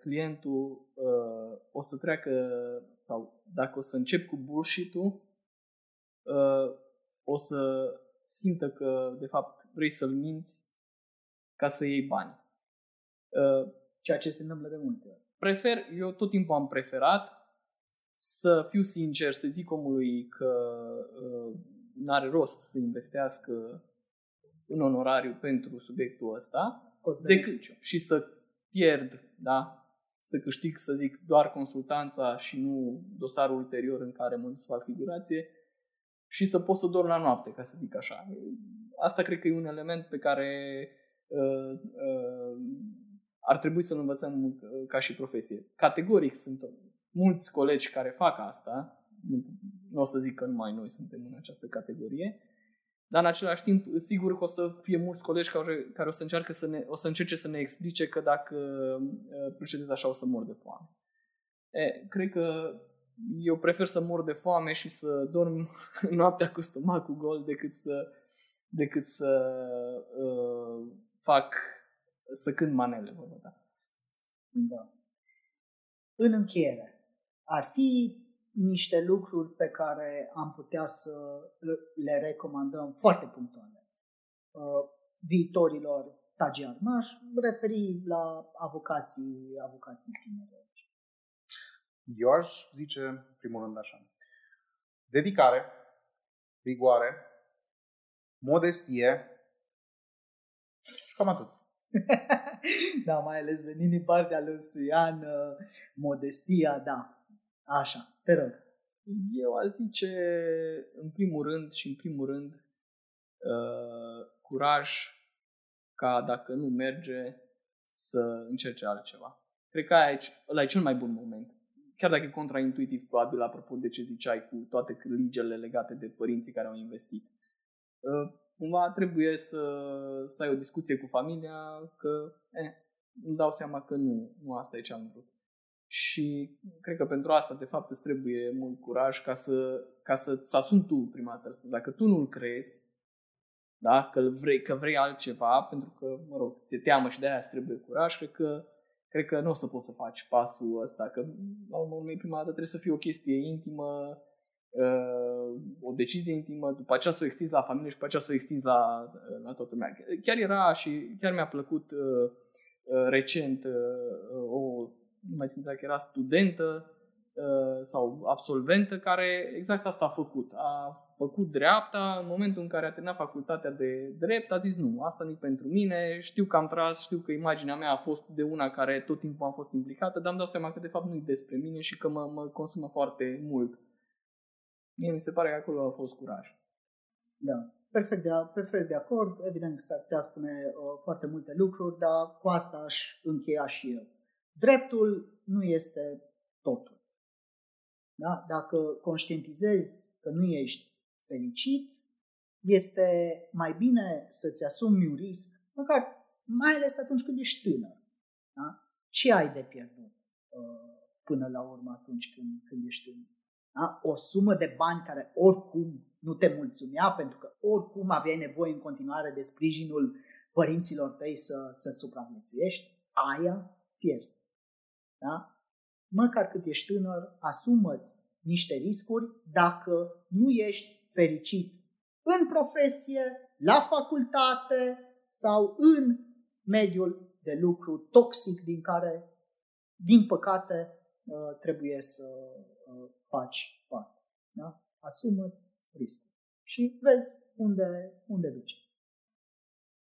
clientul o să treacă, sau dacă o să încep cu bullshit-ul, o să simtă că, de fapt, vrei să-l minți ca să iei bani. Ceea ce se întâmplă de multe ori. Eu tot timpul am preferat să fiu sincer, să zic omului că n-are rost să investească în onorariu pentru subiectul ăsta și să pierd, da? Să câștig, să zic, doar consultanța și nu dosarul ulterior în care mulți fac figurație, și să poți să dormi la noapte, ca să zic așa. Asta cred că e un element pe care ar trebui să-l învățăm ca și profesie. Categoric sunt mulți colegi care fac asta, nu o să zic că numai noi suntem în această categorie, dar în același timp sigur că o să fie mulți colegi care o să încerce să ne explice că dacă procedez așa o să mor de foame. Cred că eu prefer să mor de foame și să dorm noaptea cu stomacul gol decât să fac, să cânt manele. Da. În încheiere, ar fi niște lucruri pe care am putea să le recomandăm foarte punctuale viitorilor stagiari. M-aș referi la avocații tineri. Eu aș zice, în primul rând, așa: dedicare, rigoare, modestie și cam atât. Da, mai ales venind din partea lui Suian, modestia, da. Așa, te rog. Eu aș zice, în primul rând, curaj, ca dacă nu merge, să încerce altceva. Cred că ăla e cel mai bun moment. Chiar dacă e contraintuitiv, probabil, apropo de ce ziceai cu toate cârligele legate de părinții care au investit. Cumva trebuie să ai o discuție cu familia că îmi dau seama că nu asta e ce am vrut. Și cred că pentru asta, de fapt, îți trebuie mult curaj ca să-ți asumi tu prima dată. Dacă tu nu-l crezi, da, că vrei altceva, pentru că, mă rog, ți-e teamă și de-aia îți trebuie curaj, Cred că nu o să poți să faci pasul ăsta, că la urmă, prima dată trebuie să fie o chestie intimă, o decizie intimă, după aceea să o extinzi la familie și după aceea să o extinzi la toată lumea. Chiar mi-a plăcut recent, nu mai țin dacă era studentă sau absolventă, care exact asta a făcut. A făcut dreapta, în momentul în care a terminat facultatea de drept, a zis nu, asta nu-i pentru mine, știu că am tras, știu că imaginea mea a fost de una care tot timpul am fost implicată, dar îmi dau seama că de fapt nu-i despre mine și că mă consumă foarte mult. Mie mi se pare că acolo a fost curaj. Da, Perfect de acord, evident că s-ar putea spune foarte multe lucruri, dar cu asta aș încheia și eu. Dreptul nu este totul. Da? Dacă conștientizezi că nu ești fericit, este mai bine să-ți asumi un risc, mai ales atunci când ești tânăr. Da? Ce ai de pierdut până la urmă atunci când ești tânăr? Da? O sumă de bani care oricum nu te mulțumea, pentru că oricum aveai nevoie în continuare de sprijinul părinților tăi să supraviețuiești, aia pierzi. Da? Măcar cât ești tânăr, asumă-ți niște riscuri dacă nu ești fericit în profesie, la facultate sau în mediul de lucru toxic din care, din păcate, trebuie să faci parte. Da? Asumă-ți riscul și vezi unde duce.